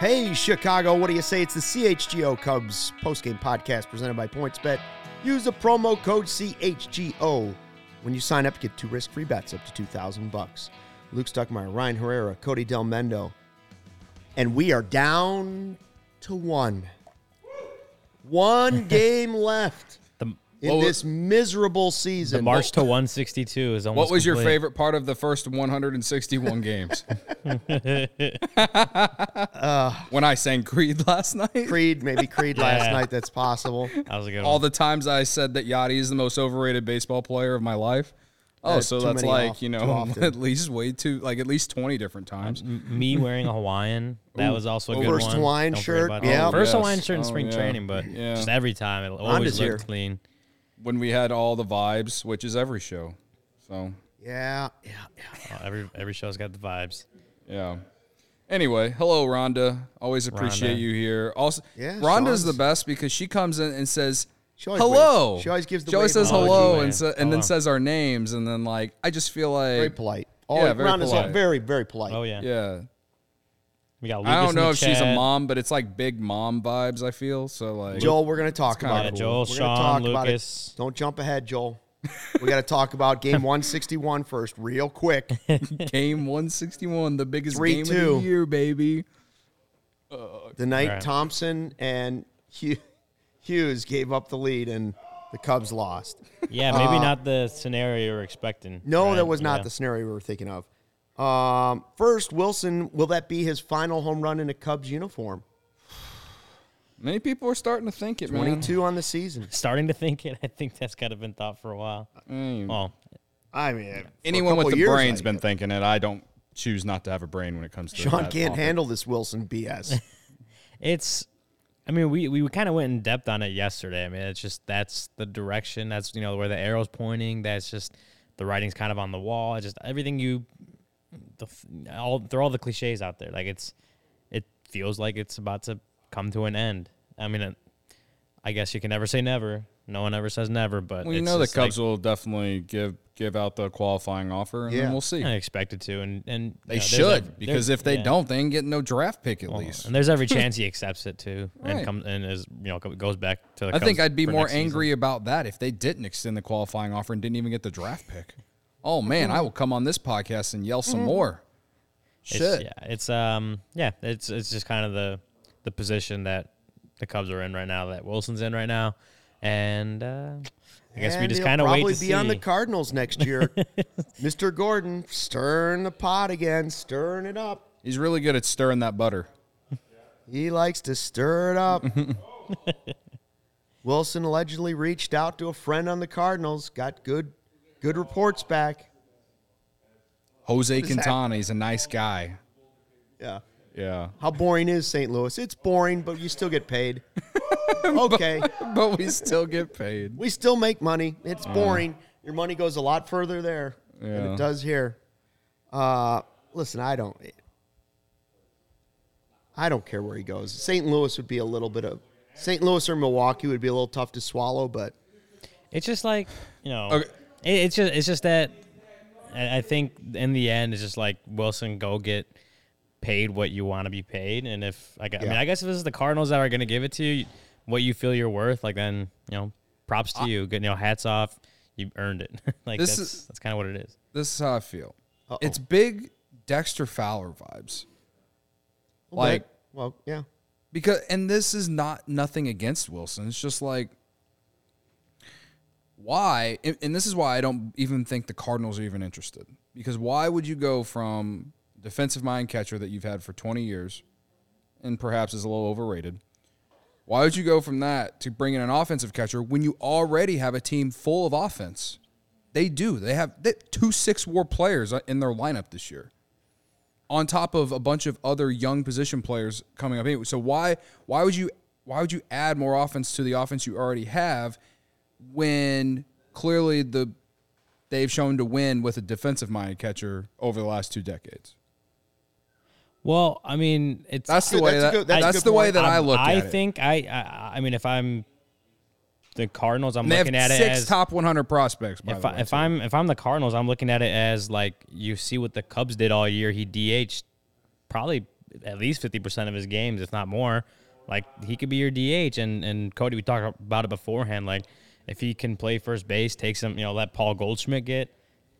Hey, Chicago, what do you say? It's the CHGO Cubs postgame podcast presented by PointsBet. Use the promo code CHGO. When you sign up, get two risk-free bets up to $2,000. Luke Stuckmeyer, Ryan Herrera, Cody Delmendo. And we are down to one. One game left in this miserable season. The march to 162 is almost complete. What was your favorite part of the first 161 games? When I sang Creed last night. Creed last night. That's possible. That was a good one. All the times I said that Yachty is the most overrated baseball player of my life. Oh, so that's like, you know, at least 20 different times. Me wearing a Hawaiian, that was also a good one. First Hawaiian shirt, yeah. First Hawaiian shirt in spring training, but just every time it always looked clean. When we had all the vibes, which is every show. So yeah. Every show's got the vibes. Yeah. Anyway, hello, Rhonda. Always appreciate you here. Also, Rhonda's the best because she comes in and says, hello. Waves. She always gives the wave. She always says hello and then says our names. And then, like, I just feel like. Very polite. Oh, yeah, very Rhonda's polite. Very, very polite. Oh, yeah. Yeah. We got Lucas. I don't know if she's a mom, but it's like big mom vibes, I feel. So, like, Joel, we're going to talk about it. Joel, Sean, Lucas. Don't jump ahead, Joel. We got to talk about game 161 first, real quick. Game 161, the biggest 3-2. Game of the year, baby. The night Thompson and Hughes gave up the lead, and the Cubs lost. Yeah, maybe not the scenario you were expecting. No, that was not the scenario we were thinking of. First, Willson, will that be his final home run in a Cubs uniform? Many people are starting to think it, 22 on the season. Starting to think it. I think that's kind of been thought for a while. Well, I mean, anyone with the brain's been thinking it. I don't choose not to have a brain when it comes to Sean can't handle this Willson BS. I mean, we kind of went in depth on it yesterday. I mean, it's just that's the direction. That's, you know, where the arrow's pointing. That's just the writing's kind of on the wall. It's just everything throw all the cliches out there. Like, it feels like it's about to come to an end. I mean, I guess you can never say never. No one ever says never, but well, you know, the Cubs will definitely give out the qualifying offer, and then we'll see. I expect it to, and they should, because if they don't, they ain't getting no draft pick at least. And there's every chance he accepts it too, and comes and is, you know, goes back to the Cubs. I think I'd be more angry about that if they didn't extend the qualifying offer and didn't even get the draft pick. Oh man, I will come on this podcast and yell some more. Shit, it's just kind of the position that the Cubs are in right now, that Wilson's in right now. And I guess we just kind of wait to see. Probably be on the Cardinals next year. Mr. Gordon, stirring the pot again, stirring it up. He's really good at stirring that butter. He likes to stir it up. Willson allegedly reached out to a friend on the Cardinals, got good reports back. Jose Quintana, he's a nice guy. Yeah. Yeah. How boring is St. Louis? It's boring, but you still get paid. Okay. But we still get paid. We still make money. It's boring. Your money goes a lot further there than it does here. Listen, I don't care where he goes. St. Louis or Milwaukee would be a little tough to swallow, but it's just like, you know, it's just that I think in the end it's just like, Willson, go get paid what you want to be paid, and I guess if this is the Cardinals that are going to give it to you, what you feel you're worth, like, then, you know, props to you. Good, you know, hats off, you earned it. Like, that's kind of what it is. This is how I feel. It's big Dexter Fowler vibes. Like, well, yeah. Because, and this is nothing against Willson. It's just like, why? And this is why I don't even think the Cardinals are even interested. Because why would you go from defensive mind catcher that you've had for 20 years and perhaps is a little overrated? Why would you go from that to bring in an offensive catcher when you already have a team full of offense? They do. They have 2 6 WAR players in their lineup this year, on top of a bunch of other young position players coming up. Anyway, so why would you add more offense to the offense you already have when clearly they've shown to win with a defensive-minded catcher over the last 2 decades? Well, I mean, that's the way I look at it. I think if I'm the Cardinals, I'm looking at it as 6 top 100 prospects. If I'm the Cardinals, I'm looking at it as like, you see what the Cubs did all year. He DH'd probably at least 50% of his games, if not more. Like, he could be your DH, and Cody, we talked about it beforehand. Like, if he can play first base, take some, let Paul Goldschmidt get,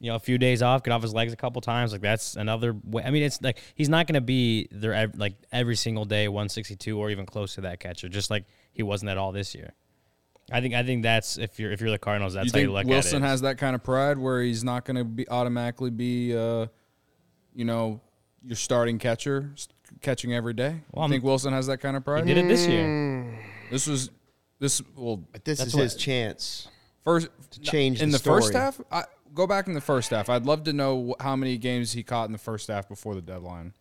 a few days off, get off his legs a couple times. Like, that's another way. I mean, it's like, he's not going to be there like every single day, 162 or even close to that catcher, just like he wasn't at all this year. I think that's, if you're the Cardinals, that's how you look at it. Willson has that kind of pride where he's not going to be automatically be, your starting catcher, catching every day. Well, I think Willson has that kind of pride. He did it this year. This is his chance. First to change in the story. First half. Go back in the first half. I'd love to know how many games he caught in the first half before the deadline.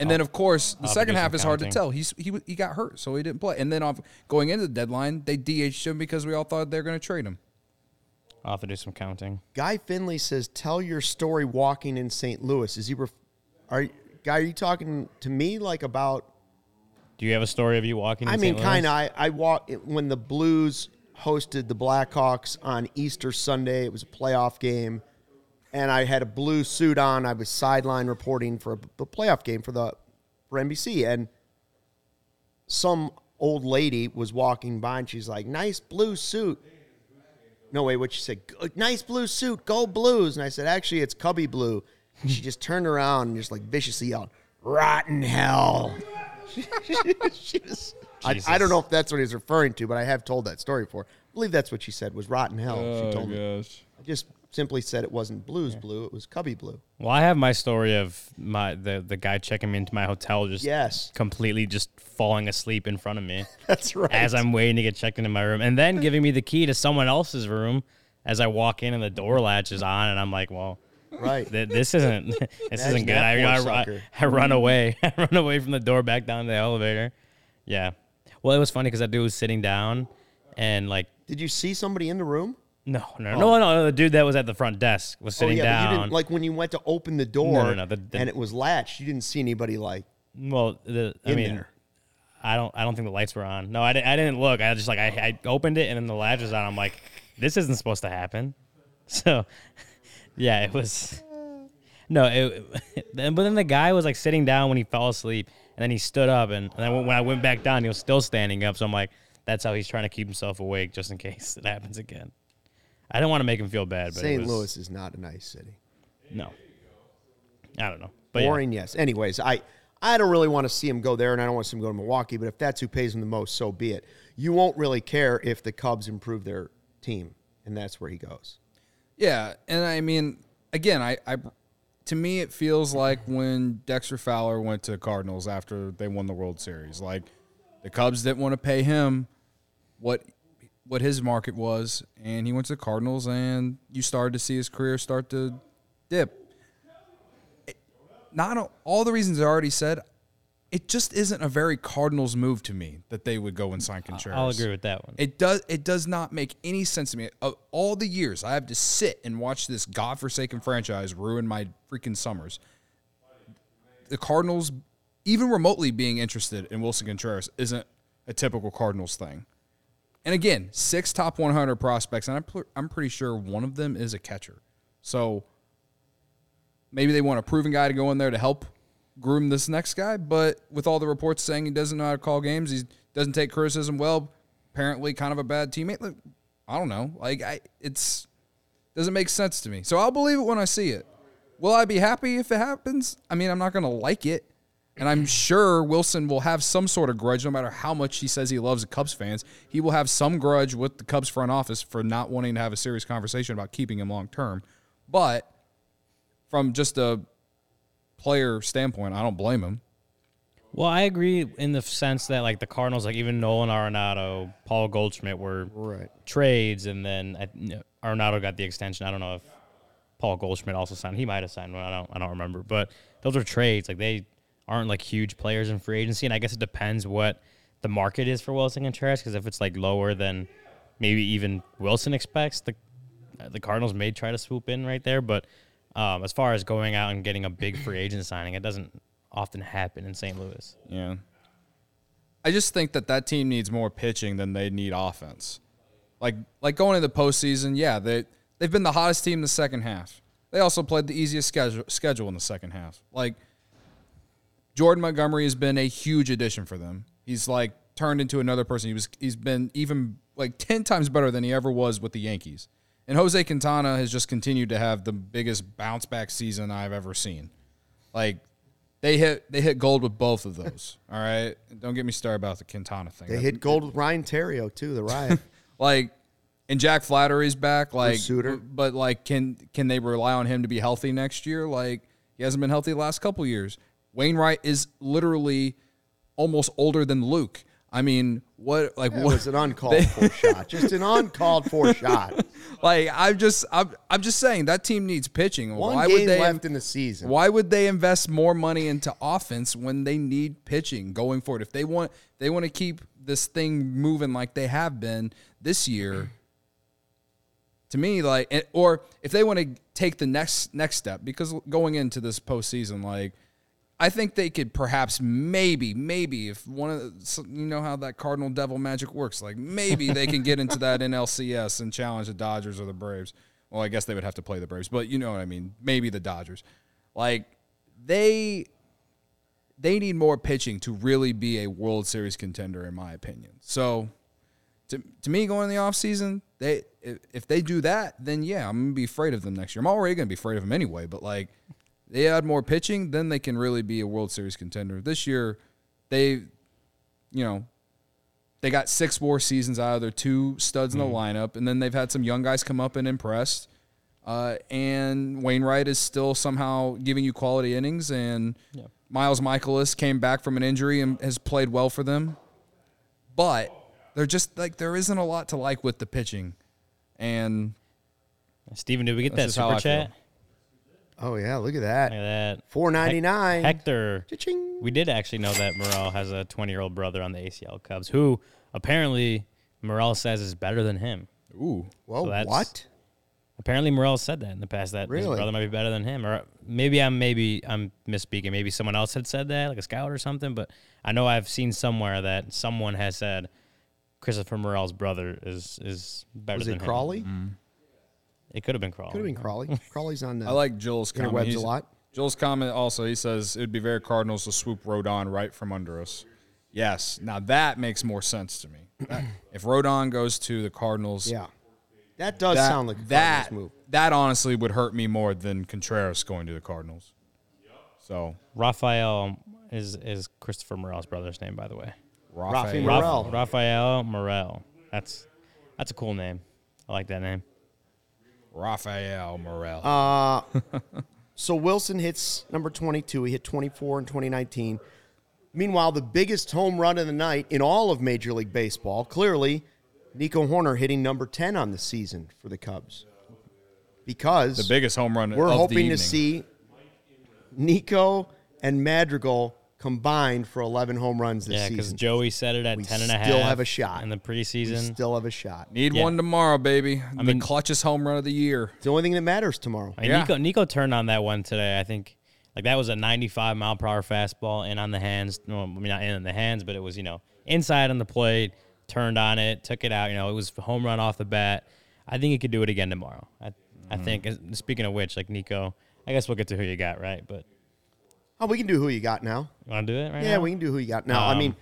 And then, of course, the second half is hard to tell. He got hurt, so he didn't play. And then going into the deadline, they DH'd him because we all thought they were going to trade him. I'll have to do some counting. Guy Finley says, tell your story walking in St. Louis. Guy, are you talking to me like about... Do you have a story of you walking in St. Louis? I mean, kind of. I walked when the Blues hosted the Blackhawks on Easter Sunday. It was a playoff game. And I had a blue suit on. I was sideline reporting for a playoff game for NBC. And some old lady was walking by, and she's like, nice blue suit. No, wait, what she said? Nice blue suit. Go Blues. And I said, actually, it's Cubby Blue. And she just turned around and just, like, viciously yelled, rotten hell. I don't know if that's what he's referring to, but I have told that story before. I believe that's what she said was rotten hell. Oh, she told me. I just... simply said it wasn't Blues Blue, it was Cubby Blue. Well, I have my story of the guy checking me into my hotel, just completely just falling asleep in front of me. That's right. As I'm waiting to get checked into my room. And then giving me the key to someone else's room as I walk in and the door latch is on, and I'm like, well, right. This isn't good. I run away. I run away from the door back down to the elevator. Yeah. Well, it was funny because that dude was sitting down and like... Did you see somebody in the room? No. The dude that was at the front desk was sitting down. But you didn't, like when you went to open the door and it was latched, you didn't see anybody like. Well, there. I don't think the lights were on. No, I didn't look. I just like I opened it and then the latch was on. I'm like, this isn't supposed to happen. So, yeah, it was. No, but then the guy was like sitting down when he fell asleep, and then he stood up, and then when I went back down, he was still standing up. So I'm like, that's how he's trying to keep himself awake just in case it happens again. I don't want to make him feel bad, but St. Louis is not a nice city. No. I don't know. But boring, yes. Anyways, I don't really want to see him go there, and I don't want to see him go to Milwaukee, but if that's who pays him the most, so be it. You won't really care if the Cubs improve their team, and that's where he goes. Yeah, and I mean, again, to me it feels like when Dexter Fowler went to the Cardinals after they won the World Series. Like, the Cubs didn't want to pay him what his market was, and he went to the Cardinals, and you started to see his career start to dip. All the reasons I already said, it just isn't a very Cardinals move to me that they would go and sign Contreras. I'll agree with that one. It does not make any sense to me. Of all the years I have to sit and watch this godforsaken franchise ruin my freaking summers, the Cardinals, even remotely being interested in Willson Contreras, isn't a typical Cardinals thing. And again, 6 top 100 prospects, and I'm pretty sure one of them is a catcher. So maybe they want a proven guy to go in there to help groom this next guy, but with all the reports saying he doesn't know how to call games, he doesn't take criticism well, apparently kind of a bad teammate. Like, I don't know. Like, it doesn't make sense to me. So I'll believe it when I see it. Will I be happy if it happens? I mean, I'm not going to like it. And I'm sure Willson will have some sort of grudge, no matter how much he says he loves the Cubs fans. He will have some grudge with the Cubs front office for not wanting to have a serious conversation about keeping him long-term. But from just a player standpoint, I don't blame him. Well, I agree in the sense that, like, the Cardinals, like, even Nolan Arenado, Paul Goldschmidt were trades, and then Arenado got the extension. I don't know if Paul Goldschmidt also signed. He might have signed one. I don't remember. But those are trades. Like, they aren't, like, huge players in free agency, and I guess it depends what the market is for Willson Contreras, because if it's, like, lower than maybe even Willson expects, the Cardinals may try to swoop in right there. But as far as going out and getting a big free agent signing, it doesn't often happen in St. Louis. Yeah. I just think that team needs more pitching than they need offense. Like going into the postseason, yeah, they've been the hottest team in the second half. They also played the easiest schedule in the second half. Like, Jordan Montgomery has been a huge addition for them. He's, like, turned into another person. He's been even, like, 10 times better than he ever was with the Yankees. And Jose Quintana has just continued to have the biggest bounce-back season I've ever seen. Like, they hit gold with both of those, all right? Don't get me started about the Quintana thing. They hit gold with Ryan Terrio, too, the Ryan. Like, and Jack Flattery's back. Like, but, like, can they rely on him to be healthy next year? Like, he hasn't been healthy the last couple years. Wainwright is literally almost older than Luke. I mean, what? Like, what? It was an uncalled for shot. Just an uncalled for shot. Like, I'm just saying that team needs pitching. One game left in the season. Why would they invest more money into offense when they need pitching going forward? If they want to keep this thing moving like they have been this year. To me, like, or if they want to take the next step, because going into this postseason, like, I think they could perhaps maybe if one of the, you know how that Cardinal Devil magic works, like, maybe they can get into that NLCS and challenge the Dodgers or the Braves. Well, I guess they would have to play the Braves, but you know what I mean. Maybe the Dodgers. Like, they need more pitching to really be a World Series contender, in my opinion. So to me, going in the offseason, if they do that, then yeah, I'm going to be afraid of them next year. I'm already going to be afraid of them anyway, but, like, they add more pitching, then they can really be a World Series contender. This year, they got 6 more seasons out of their 2 studs in the lineup, and then they've had some young guys come up and impress. And Wainwright is still somehow giving you quality innings, and Miles Michaelis came back from an injury and has played well for them. But they're just, like, there isn't a lot to like with the pitching. And Steven, did we get that super chat? Oh, yeah, look at that. $4.99. Hector. Cha-ching. We did actually know that Morel has a 20-year-old brother on the ACL Cubs, who apparently Morel says is better than him. Ooh. Well, so what? Apparently Morel said that in the past, that his brother might be better than him. Or maybe I'm misspeaking. Maybe someone else had said that, like a scout or something. But I know I've seen somewhere that someone has said Christopher Morel's brother is better than him. Was it Crawley? Mm. It could have been Crawley. Crawley's on the I like Joel's comment a lot. Joel's comment also, he says, it would be very Cardinals to swoop Rodon right from under us. Yes. Now, that makes more sense to me. If Rodon goes to the Cardinals. Yeah. That does sound like a Cardinals move. That honestly would hurt me more than Contreras going to the Cardinals. So Raphael is Christopher Morel's brother's name, by the way. Raphael Morel. That's a cool name. I like that name. Raphael Morel. So Willson hits number 22. He hit 24 in 2019. Meanwhile, the biggest home run of the night in all of Major League Baseball, clearly, Nico Hoerner hitting number 10 on the season for the Cubs. Because the biggest home run we're of hoping the evening. To see Nico and Madrigal combined for 11 home runs this season. Yeah, because Joey said it at 10.5. Still have a shot. In the preseason. We still have a shot. Need one tomorrow, baby. I mean, clutchest home run of the year. It's the only thing that matters tomorrow. I mean, yeah. Nico turned on that one today, I think. Like, that was a 95-mile-per-hour fastball in on the hands. Well, I mean, not in on the hands, but it was, inside on the plate, turned on it, took it out. It was home run off the bat. I think he could do it again tomorrow. I think, speaking of which, like, Nico, I guess we'll get to who you got, right? But. Oh, we can do who you got now. You want to do it right now? Yeah, we can do who you got now. I mean,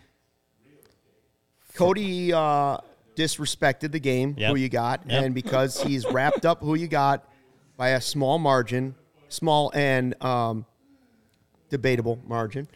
Cody disrespected the game, who you got, and because he's wrapped up who you got by a small margin, small and debatable margin,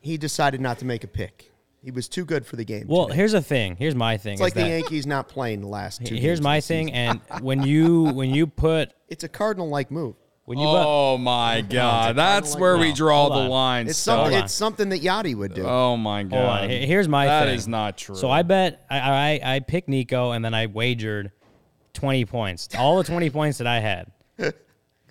he decided not to make a pick. He was too good for the game. Well, here's the thing. Here's my thing. It's like the Yankees not playing the last two games. Here's my thing, and when you put... It's a Cardinal-like move. Oh, my God. That's where we draw the line. It's something that Yachty would do. Oh, my God. Here's my thing. That is not true. So I bet I picked Nico, and then I wagered 20 points. All the 20 points that I had.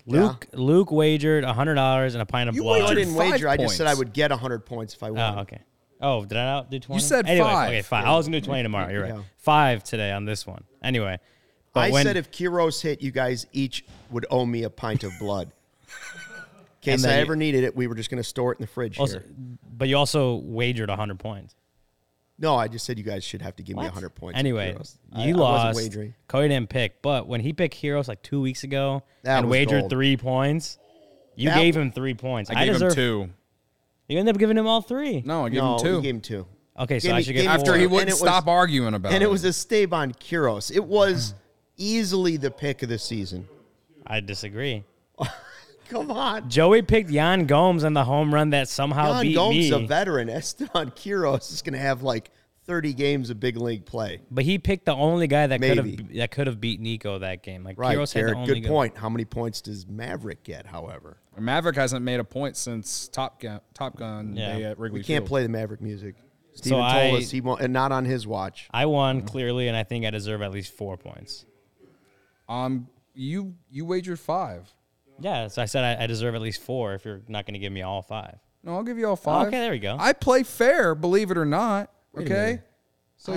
Luke wagered $100 and a pint of blood. I didn't wager. I just said I would get 100 points if I won. Oh, okay. Oh, did I not do 20? You said five. Okay, five. Yeah. I was going to do 20 tomorrow. You're right. Yeah. 5 today on this one. Anyway. But I said if Kiros hit, you guys each would owe me a pint of blood. In case I ever needed it, we were just going to store it in the fridge also, here. But you also wagered 100 points. No, I just said you guys should have to give me 100 points. Anyway, you lost. Cody didn't pick. But when he picked Kiros like 2 weeks ago and wagered gold. 3 points, you gave him 3 points. I gave him 2. You ended up giving him all 3. No, I gave him 2. You gave him 2. Okay, so I should get 4. After he wouldn't stop arguing about it. And it was Esteban Kiros. It was easily the pick of the season. I disagree. Come on. Joey picked Yan Gomes on the home run that somehow beat me. Yan Gomes a veteran. Esteban Kiros is going to have like 30 games of big league play. But he picked the only guy that could have beat Nico that game. Like right, Kiros Jared, had the only good point. How many points does Maverick get, however? Maverick hasn't made a point since Top Gun Day at Wrigley Field. We can't play the Maverick music. Steven told us he won, and not on his watch. I won clearly, and I think I deserve at least 4 points. You wagered 5. Yeah, so I said I deserve at least 4 if you're not going to give me all 5. No, I'll give you all 5. Oh, okay, there we go. I play fair, believe it or not. Okay, so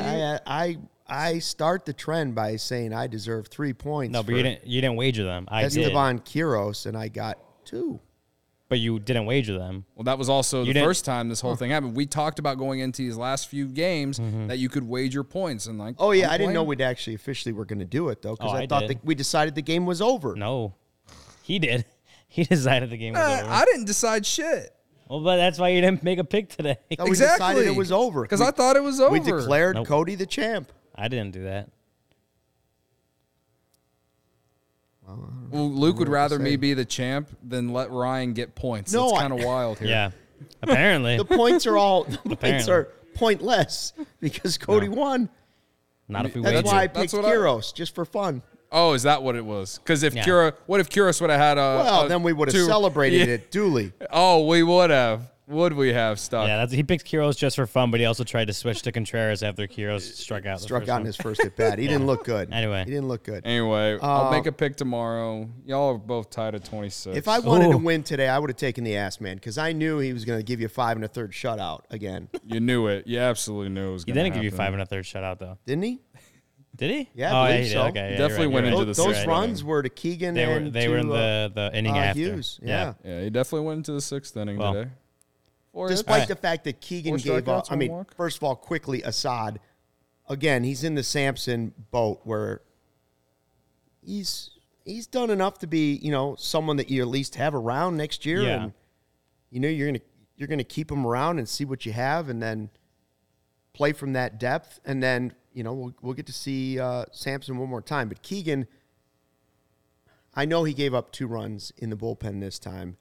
I start the trend by saying I deserve 3 points. No, but you didn't wager them. I did. Esteban Kiros, and I got 2. But you didn't wager them. Well, that was also the first time this whole thing happened. We talked about going into these last few games that you could wager points and like. Oh yeah, I didn't know we'd actually officially were going to do it though because I thought we decided the game was over. No, he did. He decided the game was over. I didn't decide shit. Well, but that's why you didn't make a pick today. No, we decided it was over because I thought it was over. We declared Cody the champ. I didn't do that. Well, Luke would rather me be the champ than let Ryan get points. No, it's kind of wild here. Yeah, apparently the points are all pointless because Cody won. Not if we wagered. That's why I picked Kiros just for fun. Oh, is that what it was? Because what if Kiros would have had a? Well, then we would have celebrated it duly. Oh, we would have. Would we have stuck? Yeah, he picked Kiros just for fun, but he also tried to switch to Contreras after Kiros struck out in his first at bat. He didn't look good. Anyway, I'll make a pick tomorrow. Y'all are both tied at 26. If I wanted to win today, I would have taken the ass man because I knew he was going to give you 5 1/3 shutout again. You knew it. You absolutely knew it was going to happen. He didn't give you 5 1/3 shutout though, didn't he? Did he? Yeah, I believe so. Okay, yeah, definitely went into the sixth. Those runs were to Keegan. They were in the inning after. Hughes. Yeah. He definitely went into the sixth inning today. Despite the fact that Keegan gave up, first of all, quickly, Assad, again, he's in the Sampson boat where he's done enough to be, someone that you at least have around next year, and you're gonna keep him around and see what you have, and then play from that depth, and then we'll get to see Sampson one more time. But Keegan, I know he gave up 2 runs in the bullpen this time.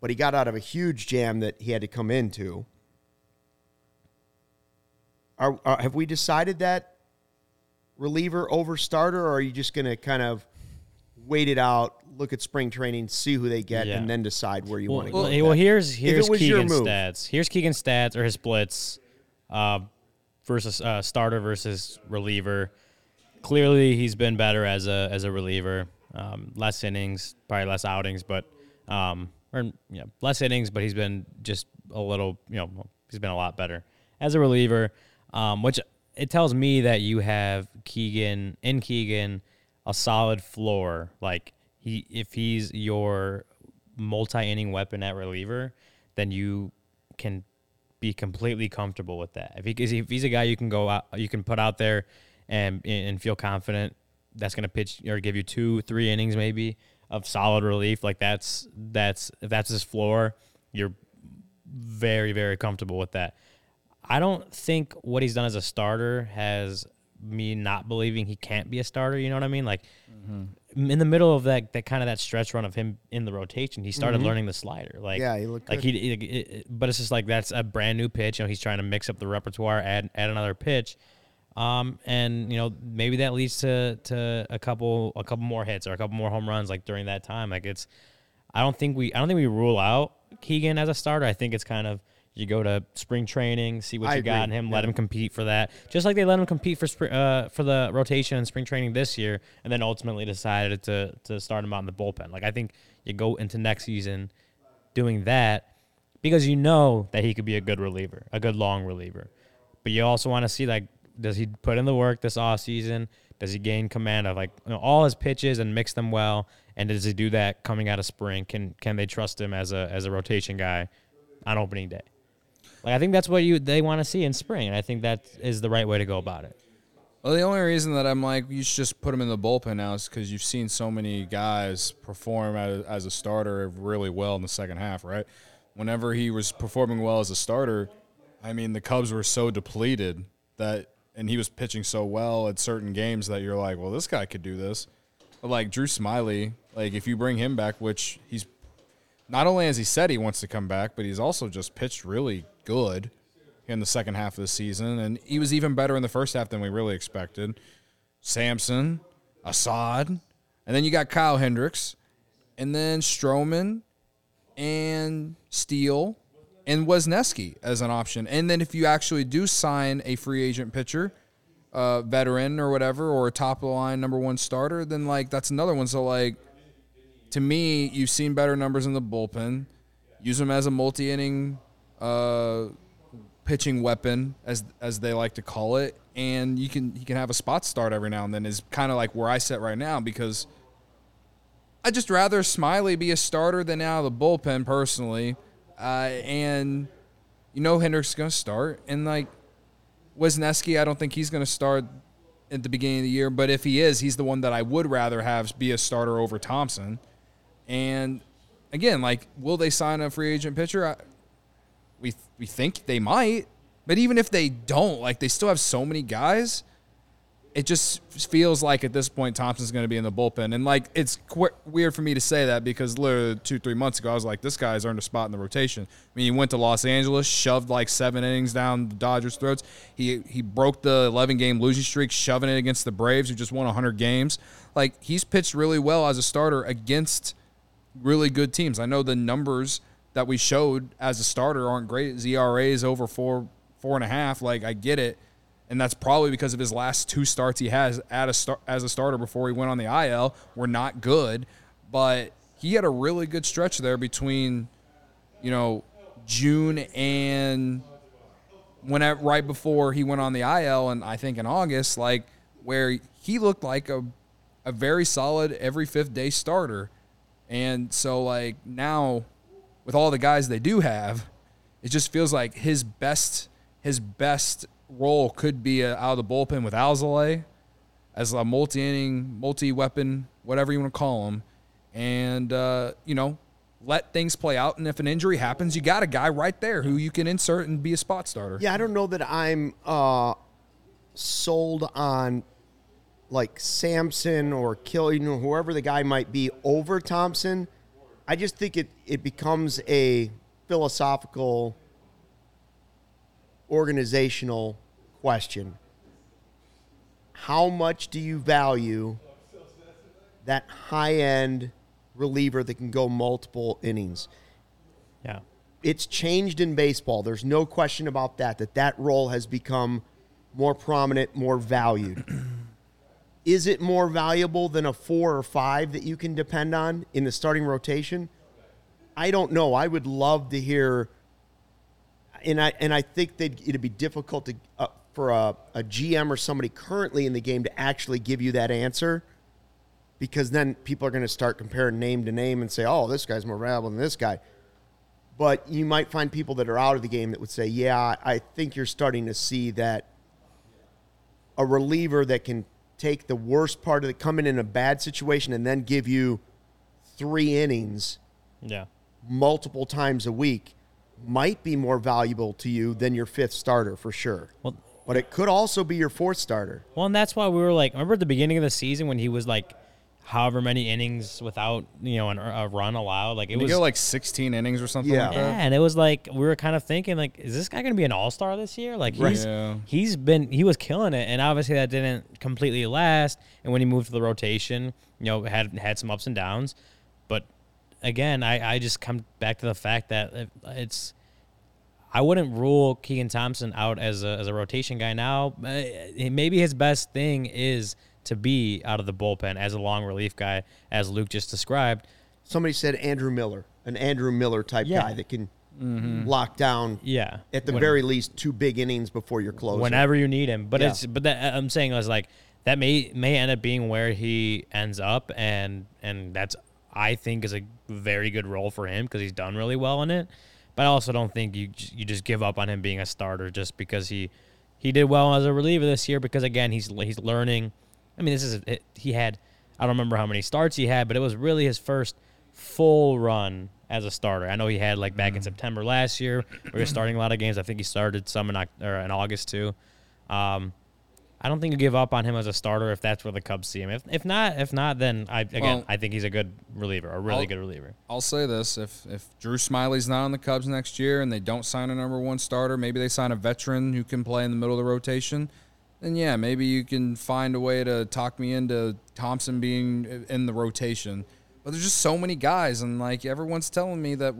But he got out of a huge jam that he had to come into. Have we decided that reliever over starter, or are you just going to kind of wait it out, look at spring training, see who they get, and then decide where you want to go? Well, here's Keegan's stats. Here's Keegan's stats or his splits versus starter versus reliever. Clearly, he's been better as a reliever. Less innings, probably less outings, but. Less innings, but he's been just a little, he's been a lot better as a reliever, which it tells me that you have Keegan, a solid floor. Like if he's your multi-inning weapon at reliever, then you can be completely comfortable with that. If he's a guy you can go out, you can put out there and feel confident that's going to pitch or give you 2-3 innings maybe. Of solid relief, like that's if that's his floor, you're very, very comfortable with that. I don't think what he's done as a starter has me not believing he can't be a starter. You know what I mean? Like, mm-hmm. in the middle of that kind of that stretch run of him in the rotation, he started mm-hmm. learning the slider. Like, yeah, he looked like good. But it's just like that's a brand new pitch. You know, he's trying to mix up the repertoire, add another pitch, and you know maybe that leads to a couple more hits or a couple more home runs like during that time. Like it's, I don't think we rule out Keegan as a starter. I think it's kind of. You go to spring training, see what you got in him, let him compete for that. Just like they let him compete for the rotation in spring training this year, and then ultimately decided to start him out in the bullpen. Like I think you go into next season doing that because you know that he could be a good reliever, a good long reliever. But you also want to see, like, does he put in the work this offseason? Does he gain command of, like, you know, all his pitches and mix them well? And does he do that coming out of spring? Can they trust him as a rotation guy on opening day? Like I think that's what they want to see in spring, and I think that is the right way to go about it. Well, the only reason that I'm like you should just put him in the bullpen now is because you've seen so many guys perform as a starter really well in the second half, right? Whenever he was performing well as a starter, I mean the Cubs were so depleted that, and he was pitching so well at certain games that you're like, well, this guy could do this. But like Drew Smyly, like if you bring him back, which he's not only has he said he wants to come back, but he's also just pitched really good in the second half of the season, and he was even better in the first half than we really expected. Sampson, Assad, and then you got Kyle Hendricks, and then Stroman and Steele and Wesneski as an option. And then if you actually do sign a free agent pitcher, veteran or whatever, or a top-of-the-line number one starter, then, like, that's another one. So, like, to me, you've seen better numbers in the bullpen. Use them as a multi-inning pitching weapon, as they like to call it, and he can have a spot start every now and then is kind of like where I sit right now, because I'd just rather Smyly be a starter than out of the bullpen personally, and you know Hendricks is going to start, and like Wisniewski, I don't think he's going to start at the beginning of the year, but if he is, he's the one that I would rather have be a starter over Thompson. And again, like, will they sign a free agent pitcher? We think they might, but even if they don't, like, they still have so many guys. It just feels like at this point Thompson's going to be in the bullpen, and like it's weird for me to say that because literally 2-3 months ago I was like, this guy's earned a spot in the rotation. I mean, he went to Los Angeles, shoved like 7 innings down the Dodgers' throats. He broke the 11-game losing streak, shoving it against the Braves, who just won 100 games. Like, he's pitched really well as a starter against really good teams. I know the numbers that we showed as a starter aren't great. His ERA is over 4.5. Like, I get it. And that's probably because of his last 2 starts he has as a starter before he went on the IL were not good. But he had a really good stretch there between, you know, June and right before he went on the IL, and I think in August, like, where he looked like a very solid every 5th day starter. And so, like, now with all the guys they do have, it just feels like his best role could be out of the bullpen with Alzolay as a multi-inning, multi-weapon, whatever you want to call him, and, you know, let things play out. And if an injury happens, you got a guy right there who you can insert and be a spot starter. Yeah, I don't know that I'm sold on, like, Sampson or Killian or whoever the guy might be over Thompson. I just think it becomes a philosophical, organizational question. How much do you value that high-end reliever that can go multiple innings? Yeah. It's changed in baseball. There's no question about that role has become more prominent, more valued. Is it more valuable than a 4 or 5 that you can depend on in the starting rotation? I don't know. I would love to hear, and I think it'd be difficult to for a GM or somebody currently in the game to actually give you that answer, because then people are going to start comparing name to name and say, oh, this guy's more valuable than this guy. But you might find people that are out of the game that would say, yeah, I think you're starting to see that a reliever that can take the worst part of it, come in a bad situation, and then give you 3 innings multiple times a week might be more valuable to you than your 5th starter for sure. Well, But it could also be your fourth starter. Well, and that's why we were like, remember at the beginning of the season when he was like however many innings without, a run allowed? Like it was like 16 innings or something like that. Yeah, and it was like we were kind of thinking, like, is this guy going to be an all-star this year? Like he was killing it, and obviously that didn't completely last. And when he moved to the rotation, had some ups and downs. But, again, I just come back to the fact that it's – I wouldn't rule Keegan Thompson out as a rotation guy now. Maybe his best thing is to be out of the bullpen as a long relief guy, as Luke just described. Somebody said Andrew Miller, an Andrew Miller type guy that can lock down at the very least two big innings before your closer whenever you need him. But that I'm saying is like that may end up being where he ends up, and that's I think is a very good role for him because he's done really well in it. But I also don't think you just give up on him being a starter just because he did well as a reliever this year because, again, he's learning. I mean, I don't remember how many starts he had, but it was really his first full run as a starter. I know he had, like, back in September last year. We were starting a lot of games. I think he started some in August too. I don't think you give up on him as a starter if that's where the Cubs see him. If not, then I think he's a good reliever, good reliever. I'll say this: if Drew Smyly's not on the Cubs next year and they don't sign a number one starter, maybe they sign a veteran who can play in the middle of the rotation. Then maybe you can find a way to talk me into Thompson being in the rotation. But there's just so many guys, and like everyone's telling me that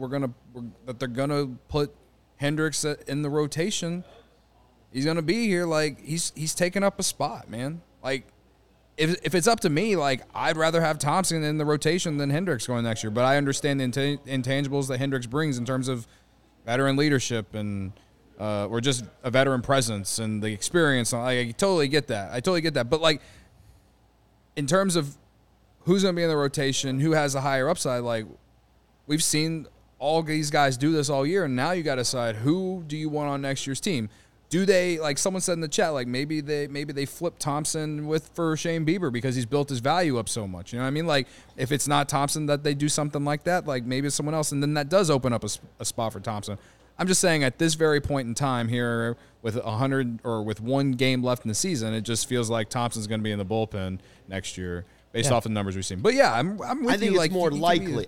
that they're gonna put Hendricks in the rotation. He's going to be here. Like, he's taking up a spot, man. Like, if it's up to me, like, I'd rather have Thompson in the rotation than Hendricks going next year. But I understand the intangibles that Hendricks brings in terms of veteran leadership and or just a veteran presence and the experience. Like, I totally get that. But, like, in terms of who's going to be in the rotation, who has a higher upside, like, we've seen all these guys do this all year, and now you got to decide who do you want on next year's team. Do they, like someone said in the chat, like maybe they flip Thompson for Shane Bieber because he's built his value up so much. You know what I mean? Like if it's not Thompson that they do something like that, like maybe it's someone else, and then that does open up a spot for Thompson. I'm just saying at this very point in time here with 100 or with one game left in the season, it just feels like Thompson's going to be in the bullpen next year based off the numbers we've seen. But yeah, I'm with you. I think it's more likely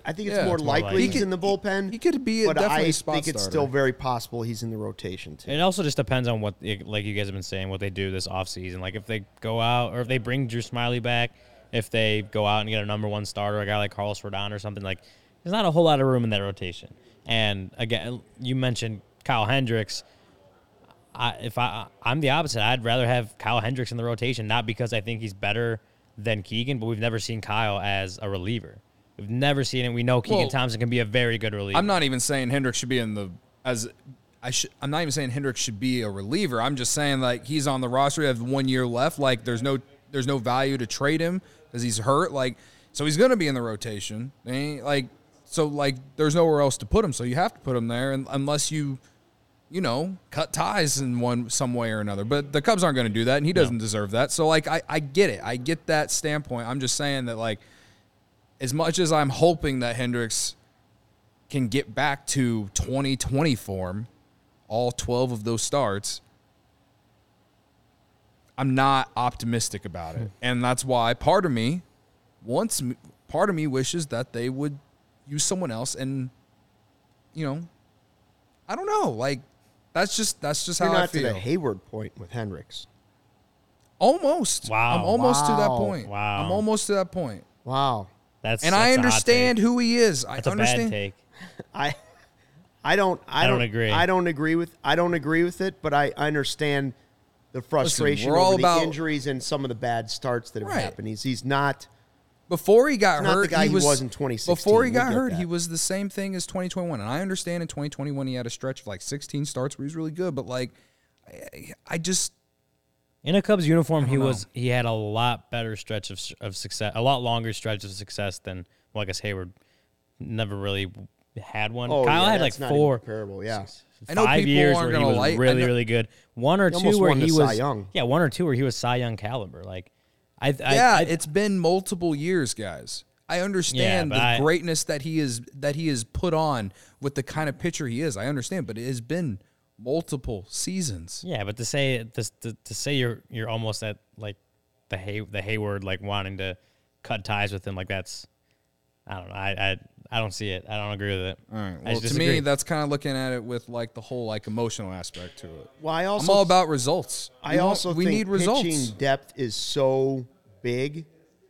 he's in the bullpen. He could be a definitely a spot starter. But I think it's still very possible he's in the rotation too. It also just depends on what, like you guys have been saying, what they do this offseason. Like if they go out or if they bring Drew Smyly back, if they go out and get a number one starter, a guy like Carlos Rodon or something, like there's not a whole lot of room in that rotation. And again, you mentioned Kyle Hendricks. I'm the opposite. I'd rather have Kyle Hendricks in the rotation, not because I think he's better than Keegan, but we've never seen Kyle as a reliever. We've never seen it. We know Keegan Thompson can be a very good reliever. I'm not even saying Hendricks should be I'm not even saying Hendricks should be a reliever. I'm just saying like he's on the roster. You have 1 year left. Like there's no value to trade him because he's hurt. Like so he's gonna be in the rotation. There's nowhere else to put him. So you have to put him there, and unless you cut ties in some way or another. But the Cubs aren't going to do that, and he doesn't deserve that. So, like, I get it. I get that standpoint. I'm just saying that, like, as much as I'm hoping that Hendricks can get back to 2020 form, all 12 of those starts, I'm not optimistic about it. And that's why part of me wishes that they would use someone else and, I don't know, like, That's just how I feel. You're not to the Hayward point with Hendricks. Almost. Wow. I'm almost to that point. Wow. I understand who he is. That's a bad take. I don't agree. I don't agree with it, but I understand the frustration over the injuries and some of the bad starts that have happened. He's not. Before he got hurt, he was in 2016. Before he got hurt, he was the same thing as 2021. And I understand in 2021 he had a stretch of like 16 starts where he was really good. But like, I just in a Cubs uniform, he had a lot better stretch of success, a lot longer stretch of success than I guess Hayward never really had one. Oh, Kyle had like four, comparable, five years where he was really, really good. One or two where he was Cy Young caliber, like. It's been multiple years, guys. I understand the greatness that he is put on with the kind of pitcher he is. I understand, but it has been multiple seasons. Yeah, but to say you're almost at like the Hayward, like wanting to cut ties with him, like that's, I don't know. I don't see it. I don't agree with it. All right. Well, to me, that's kind of looking at it with like the whole like emotional aspect to it. Well, I'm all about results. We also think pitching depth is so big,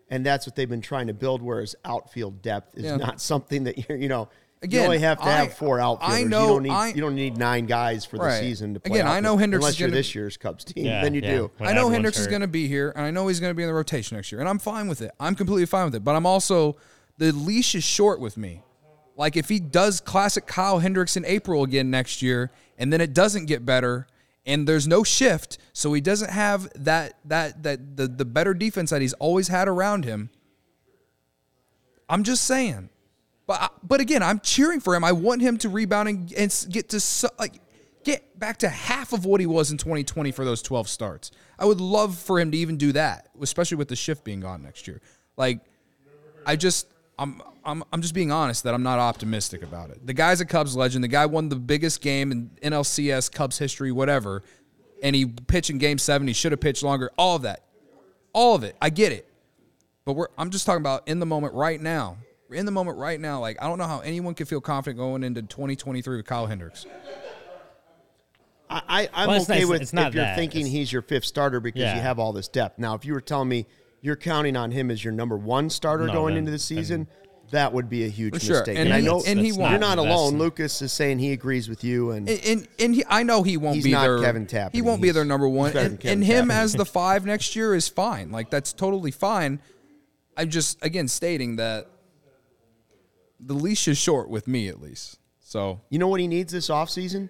and that's what they've been trying to build. Whereas outfield depth is not something that you know. Again, you only have to have four outfielders. I know, you don't need nine guys for the season to play. Again, I know Hendricks unless you're this year's Cubs team. Yeah, then you do. I know Hendricks is going to be here, and I know he's going to be in the rotation next year, and I'm fine with it. I'm completely fine with it. But I'm also, the leash is short with me. Like, if he does classic Kyle Hendricks in April again next year, and then it doesn't get better, and there's no shift, so he doesn't have that the better defense that he's always had around him, I'm just saying. But again, I'm cheering for him. I want him to rebound and get back to half of what he was in 2020 for those 12 starts. I would love for him to even do that, especially with the shift being gone next year. Like, I'm just being honest that I'm not optimistic about it. The guy's a Cubs legend. The guy won the biggest game in NLCS, Cubs history, whatever, and he pitched in Game 7. He should have pitched longer. All of that. All of it. I get it. But I'm just talking about in the moment right now. Like, I don't know how anyone could feel confident going into 2023 with Kyle Hendricks. I'm okay with he's your fifth starter because you have all this depth. Now, if you were telling me you're counting on him as your number one starter into the season, that would be a huge mistake. And I know you're not alone. Lucas is saying he agrees with you. And I know he won't be there. He's not Kevin Tappan. He won't be their number one. And him as the 5 next year is fine. Like, that's totally fine. I'm just, again, stating that the leash is short with me, at least. So you know what he needs this offseason?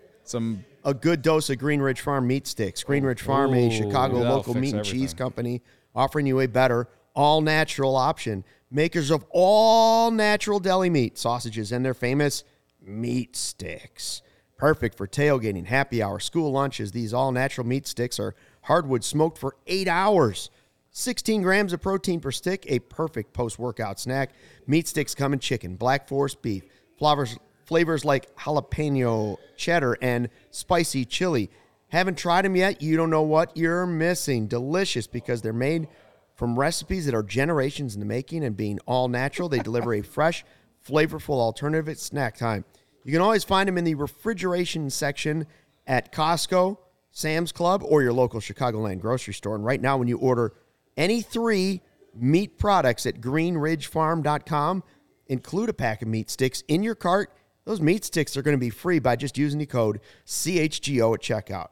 A good dose of Green Ridge Farm meat sticks. Green Ridge Farm, a Chicago local meat and cheese company, offering you a better, all-natural option. Makers of all-natural deli meat, sausages, and their famous meat sticks. Perfect for tailgating, happy hour, school lunches. These all-natural meat sticks are hardwood smoked for 8 hours. 16 grams of protein per stick, a perfect post-workout snack. Meat sticks come in chicken, black forest beef, flavors like jalapeno, cheddar, and spicy chili. Haven't tried them yet? You don't know what you're missing. Delicious because they're made from recipes that are generations in the making, and being all natural, they deliver a fresh, flavorful alternative at snack time. You can always find them in the refrigeration section at Costco, Sam's Club, or your local Chicagoland grocery store. And right now, when you order any 3 meat products at greenridgefarm.com, include a pack of meat sticks in your cart. Those meat sticks are going to be free by just using the code CHGO at checkout.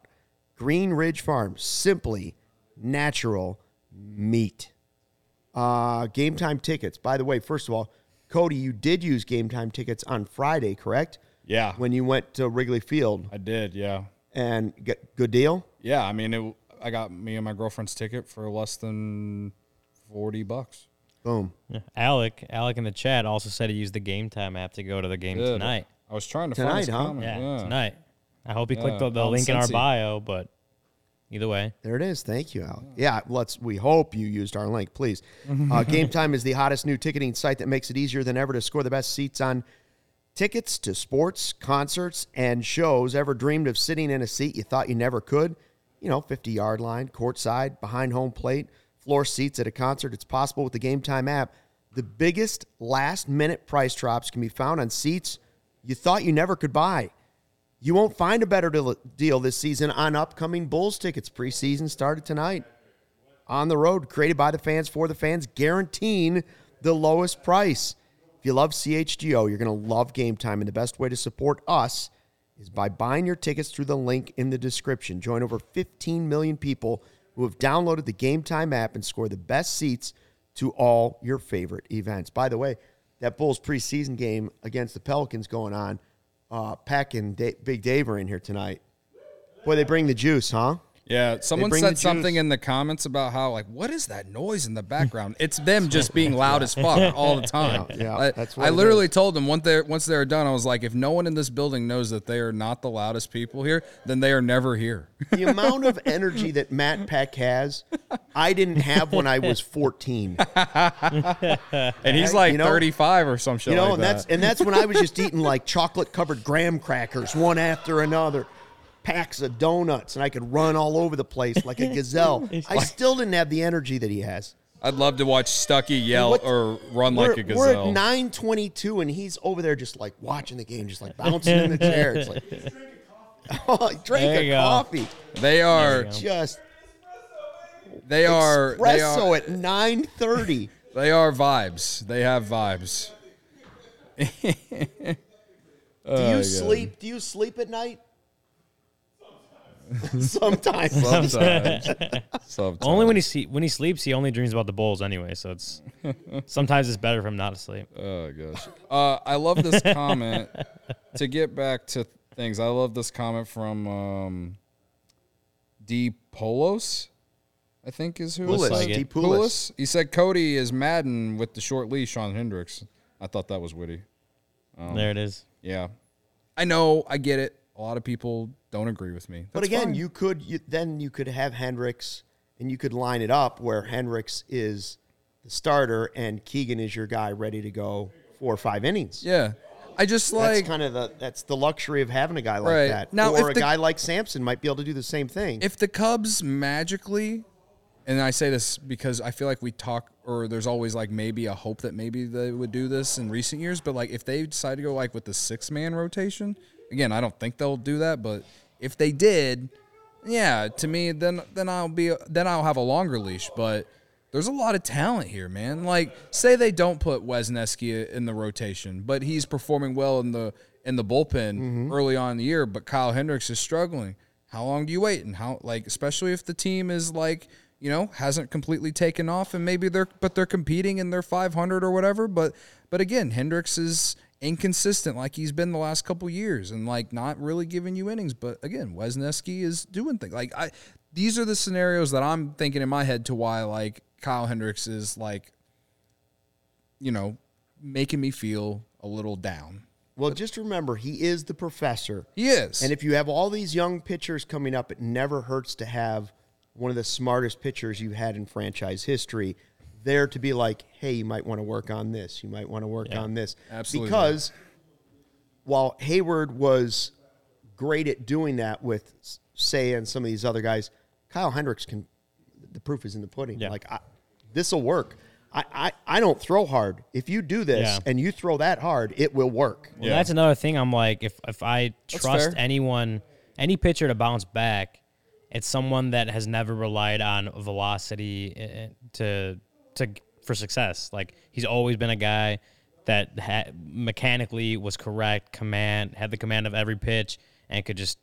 Green Ridge Farm, simply natural meat. Game Time tickets. By the way, first of all, Cody, you did use Game Time tickets on Friday, correct? Yeah. When you went to Wrigley Field. I did, yeah. And good deal? Yeah, I mean, I got me and my girlfriend's ticket for less than $40. Boom. Yeah. Alec in the chat also said he used the Game Time app to go to the game tonight. I was trying to find his comment. Yeah, tonight. I hope he clicked the link in our bio, but either way. There it is. Thank you, Alec. Yeah, we hope you used our link, please. Game Time is the hottest new ticketing site that makes it easier than ever to score the best seats on tickets to sports, concerts, and shows. Ever dreamed of sitting in a seat you thought you never could? 50-yard line, courtside, behind home plate, floor seats at a concert. It's possible with the Game Time app. The biggest last-minute price drops can be found on seats you thought you never could buy. You won't find a better deal this season on upcoming Bulls tickets. Preseason started tonight. On the road, created by the fans for the fans, guaranteeing the lowest price. If you love CHGO, you're going to love Game Time, and the best way to support us is by buying your tickets through the link in the description. Join over 15 million people who have downloaded the Game Time app and score the best seats to all your favorite events. By the way, that Bulls preseason game against the Pelicans going on, Peck and Big Dave are in here tonight. Boy, they bring the juice, huh? Yeah, someone said something in the comments about how, like, what is that noise in the background? It's them just being loud as fuck all the time. Yeah, that's what I literally told them once they were done, I was like, if no one in this building knows that they are not the loudest people here, then they are never here. The amount of energy that Matt Peck has, I didn't have when I was 14. And he's like 35 or some shit like that. And that's when I was just eating, like, chocolate-covered graham crackers one after another. packs of donuts and I could run all over the place like a gazelle. I still didn't have the energy that he has. I'd love to watch Stucky yell or run like a gazelle. We're at 9:22 and he's over there just like watching the game, just like bouncing in the chair. It's like, oh, drink a coffee. They are just espresso at 9:30. They are vibes. They have vibes. Do you sleep at night? Sometimes. Only when he sleeps, he only dreams about the Bulls anyway. So it's sometimes it's better for him not to sleep. Oh gosh, I love this comment. To get back to things, I love this comment from D. Polos, I think is who. Poulos. He said Cody is Madden with the short leash on Hendricks. I thought that was witty. There it is. Yeah, I know. I get it. A lot of people don't agree with me. That's but again, fine. you could have Hendricks, and you could line it up where Hendricks is the starter and Keegan is your guy ready to go 4 or 5 innings. Yeah, I just like that's the luxury of having a guy like that. Now, or a guy like Sampson might be able to do the same thing. If the Cubs magically, and I say this because I feel like we talk, or there's always like maybe a hope that maybe they would do this in recent years, but like if they decide to go like with the 6-man rotation. Again, I don't think they'll do that, but if they did, yeah, to me, then I'll have a longer leash. But there's a lot of talent here, man. Like, say they don't put Wesneski in the rotation, but he's performing well in the bullpen early on in the year. But Kyle Hendricks is struggling. How long do you wait? And how, like, especially if the team is like, you know, hasn't completely taken off, and maybe they're competing and they're 500 or whatever. But again, Hendricks is inconsistent like he's been the last couple years and like not really giving you innings. But again, Wesneski is doing things. Like these are the scenarios that I'm thinking in my head to why like Kyle Hendricks is like, you know, making me feel a little down. Well, just remember, he is the professor. He is. And if you have all these young pitchers coming up, it never hurts to have one of the smartest pitchers you've had in franchise history there to be like, hey, you might want to work on this. You might want to work on this. Absolutely. Because while Hayward was great at doing that with Say and some of these other guys, Kyle Hendricks can – the proof is in the pudding. Yeah. Like, this will work. I don't throw hard. If you do this and you throw that hard, it will work. Well, that's another thing. I'm like, if I trust anyone, any pitcher to bounce back, it's someone that has never relied on velocity for success. Like, he's always been a guy that mechanically was correct, had the command of every pitch, and could just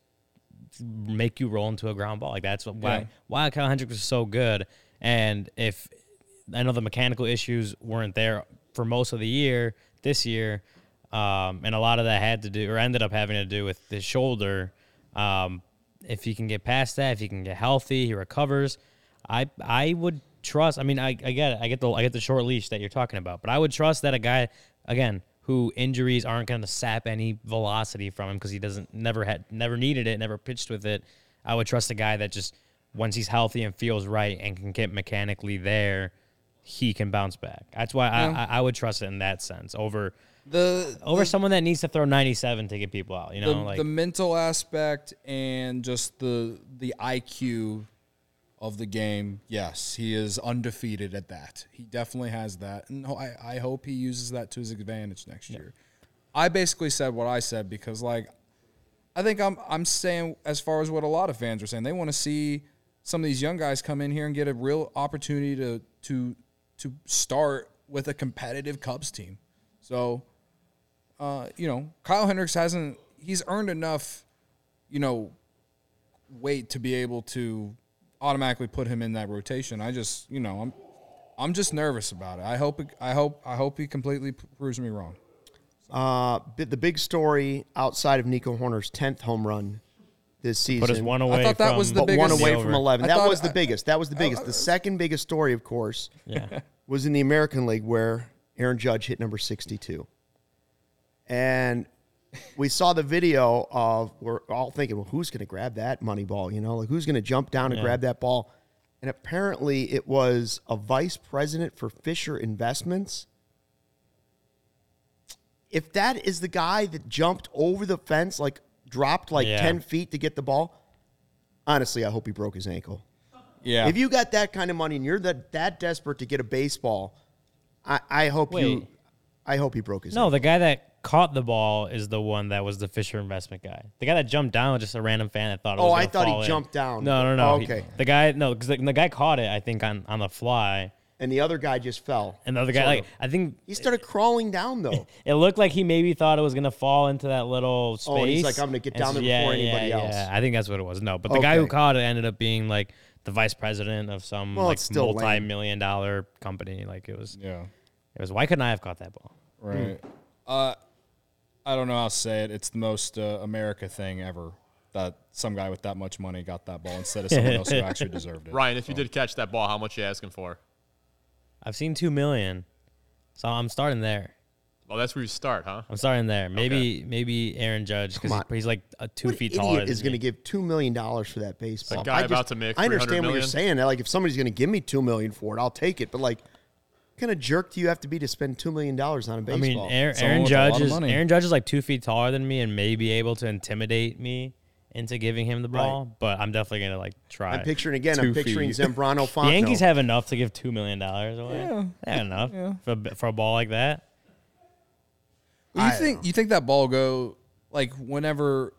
make you roll into a ground ball. Like, that's why Kyle Hendricks was so good. And if I know the mechanical issues weren't there for most of the year this year, and a lot of that had to do or ended up having to do with his shoulder. If he can get past that, if he can get healthy, he recovers. I would trust. I mean, I get it. I get the short leash that you're talking about, but I would trust that a guy, again, who injuries aren't going to sap any velocity from him because he never needed it, never pitched with it. I would trust a guy that just once he's healthy and feels right and can get mechanically there, he can bounce back. That's why I would trust it in that sense over someone that needs to throw 97 to get people out. You know, like the mental aspect and just the IQ of the game, yes, he is undefeated at that. He definitely has that. And I hope he uses that to his advantage next year. I basically said what I said because, like, I think I'm saying as far as what a lot of fans are saying. They want to see some of these young guys come in here and get a real opportunity to start with a competitive Cubs team. So, you know, Kyle Hendricks he's earned enough, you know, weight to be able to automatically put him in that rotation. I just, you know, I'm just nervous about it. I hope he completely proves me wrong. The big story outside of Nico Hoerner's 10th home run this season. But it's one away. I thought that was the biggest. One away from 11. That was the biggest. The second biggest story, of course, was in the American League where Aaron Judge hit number 62, and we saw the video of, we're all thinking, well, who's going to grab that money ball? You know, like, who's going to jump down and grab that ball? And apparently it was a vice president for Fisher Investments. If that is the guy that jumped over the fence, like, dropped like 10 feet to get the ball. Honestly, I hope he broke his ankle. Yeah. If you got that kind of money and you're that desperate to get a baseball, I hope he broke his ankle. No, the guy that caught the ball is the one that was the Fisher investment guy. The guy that jumped down was just a random fan that thought it was going to fall in. Oh, I thought he jumped down. No. Oh, okay. Because the guy caught it, I think, on the fly. And the other guy just fell. And the other guy, I think... He started crawling down, though. It looked like he maybe thought it was going to fall into that little space. Oh, and he's like, I'm going to get down there before anybody else. Yeah, I think that's what it was. No, but the guy who caught it ended up being, like, the vice president of some multi-million-dollar company. Like, it was... Yeah. It was, why couldn't I have caught that ball? Right. I don't know how to say it. It's the most America thing ever. That some guy with that much money got that ball instead of someone else who actually deserved it. Ryan, if you did catch that ball, how much are you asking for? I've seen $2 million, so I'm starting there. Oh, that's where you start, huh? I'm starting there. Maybe Aaron Judge, because he's like 2 feet taller. Is going to give $2 million for that baseball? It's a guy about to make $300 million. I understand what you're saying. Like, if somebody's going to give me $2 million for it, I'll take it. But like, what kind of jerk do you have to be to spend $2 million on a baseball? I mean, Aaron Judge is like 2 feet taller than me, and maybe able to intimidate me into giving him the ball, but I'm definitely going to, like, try. I'm picturing Zambrano Fontenot. The Yankees have enough to give $2 million away. Yeah. They have enough for a ball like that. You think that ball go, like, whenever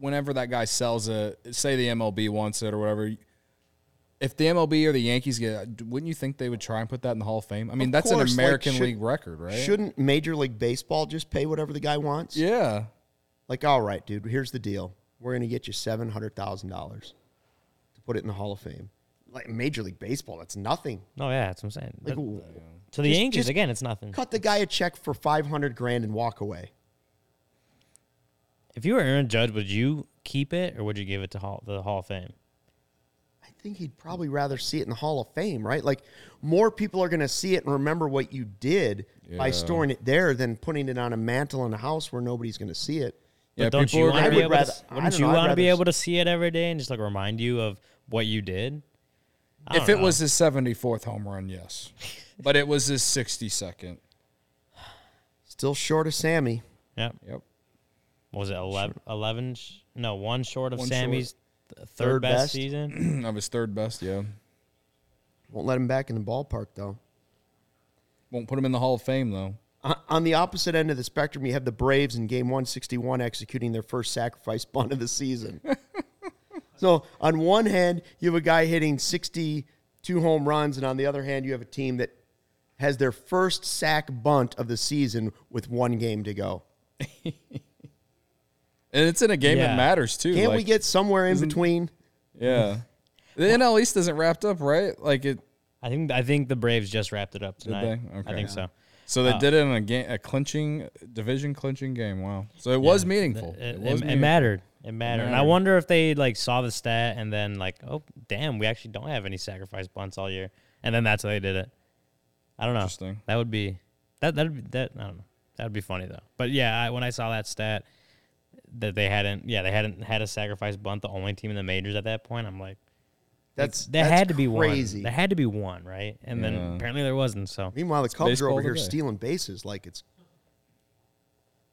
that guy sells it, say the MLB wants it or whatever, if the MLB or the Yankees get it, wouldn't you think they would try and put that in the Hall of Fame? I mean, that's an American League record, right? Shouldn't Major League Baseball just pay whatever the guy wants? Yeah. Like, all right, dude, here's the deal. We're going to get you $700,000 to put it in the Hall of Fame. Like, Major League Baseball, that's nothing. Oh, yeah, that's what I'm saying. Like, to the Yankees, again, it's nothing. Cut the guy a check for $500,000 and walk away. If you were Aaron Judge, would you keep it or would you give it to the Hall of Fame? I think he'd probably rather see it in the Hall of Fame, right? Like, more people are going to see it and remember what you did by storing it there than putting it on a mantle in a house where nobody's going to see it. Yeah, don't you want to be able to see it every day and just, like, remind you of what you did? If it was his 74th home run, yes. But it was his 62nd. Still short of Sammy. Yep. What was it, 11? No, one short of Sammy's third best season? Of his third best, yeah. Won't let him back in the ballpark, though. Won't put him in the Hall of Fame, though. On the opposite end of the spectrum, you have the Braves in game 161 executing their first sacrifice bunt of the season. So on one hand, you have a guy hitting 62 home runs, and on the other hand, you have a team that has their first sack bunt of the season with one game to go. And it's in a game that matters, too. Can't we get somewhere in between? Yeah. The NL East isn't wrapped up, right? I think the Braves just wrapped it up tonight. Did they? Okay. I think so. So they did it in a clinching division game. Wow! So it was meaningful. It mattered. It mattered. And I wonder if they saw the stat and then oh damn, we actually don't have any sacrifice bunts all year, and then that's how they did it. I don't know. Interesting. That would be that. I don't know. That would be funny though. But yeah, when I saw that stat that they hadn't had a sacrifice bunt, the only team in the majors at that point, I'm like. That had to be crazy. There had to be one, right? And then apparently there wasn't. So meanwhile, the Cubs are over here stealing bases, it's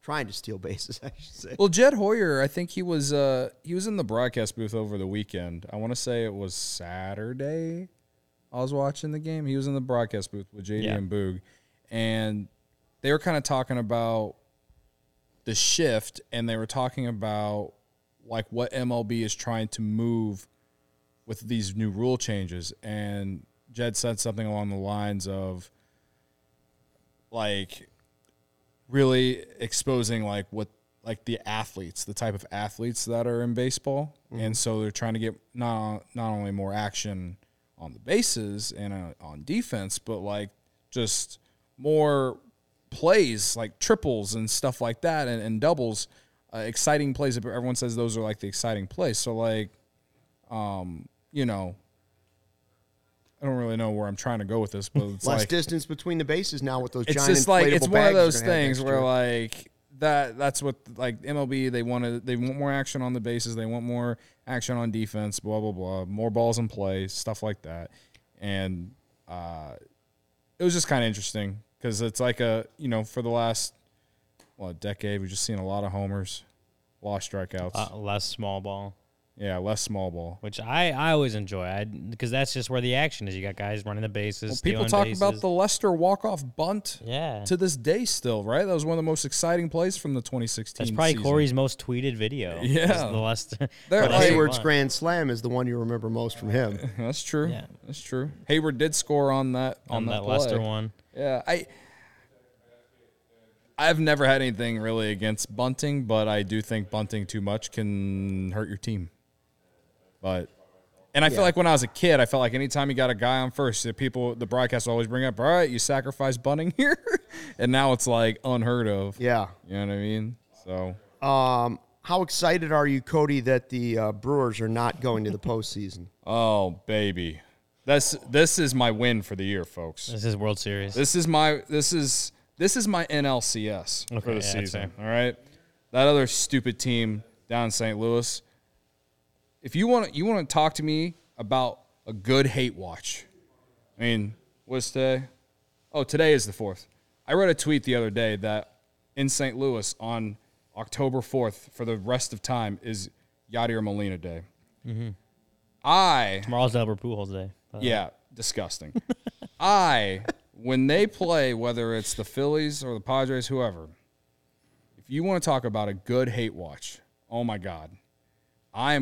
trying to steal bases, I should say. Well, Jed Hoyer, I think he was in the broadcast booth over the weekend. I want to say it was Saturday. I was watching the game. He was in the broadcast booth with JD and Boog, and they were kind of talking about the shift, and they were talking about what MLB is trying to move with these new rule changes, and Jed said something along the lines of really exposing the athletes, the type of athletes that are in baseball. Mm-hmm. And so they're trying to get not only more action on the bases and on defense, but just more plays like triples and stuff like that and doubles, exciting plays. Everyone says those are the exciting plays. So I don't really know where I'm trying to go with this, but it's less distance between the bases now with those giant inflatable bags. It's just it's one of those things where that's what MLB, they want more action on the bases, they want more action on defense, blah blah blah, more balls in play, stuff like that. And it was just kind of interesting because it's for the last decade we've just seen a lot of homers. Lost strikeouts. Less small ball. Yeah, less small ball. Which I always enjoy, because that's just where the action is. You got guys running the bases, people talk bases. About the Lester walk-off bunt to this day still, right? That was one of the most exciting plays from the 2016 season. That's probably Corey's most tweeted video. Yeah. The Lester. Hayward's grand slam is the one you remember most from him. That's true. Yeah. That's true. Hayward did score on that play. Lester one. Yeah. I've never had anything really against bunting, but I do think bunting too much can hurt your team. And I feel like when I was a kid, I felt like anytime you got a guy on first, the broadcast always bring up, all right, you sacrifice bunting here. And now it's like unheard of. Yeah. You know what I mean? So, how excited are you, Cody, that the Brewers are not going to the postseason? Oh, baby. This is my win for the year, folks. This is World Series. This is my NLCS for the season. All right. That other stupid team down in St. Louis. If you want to talk to me about a good hate watch, I mean, what's today? Oh, today is the 4th. I read a tweet the other day that in St. Louis on October 4th for the rest of time is Yadier Molina Day. Mm-hmm. Tomorrow's Albert Pujols Day. Yeah, disgusting. When they play, whether it's the Phillies or the Padres, whoever, if you want to talk about a good hate watch, oh my God. I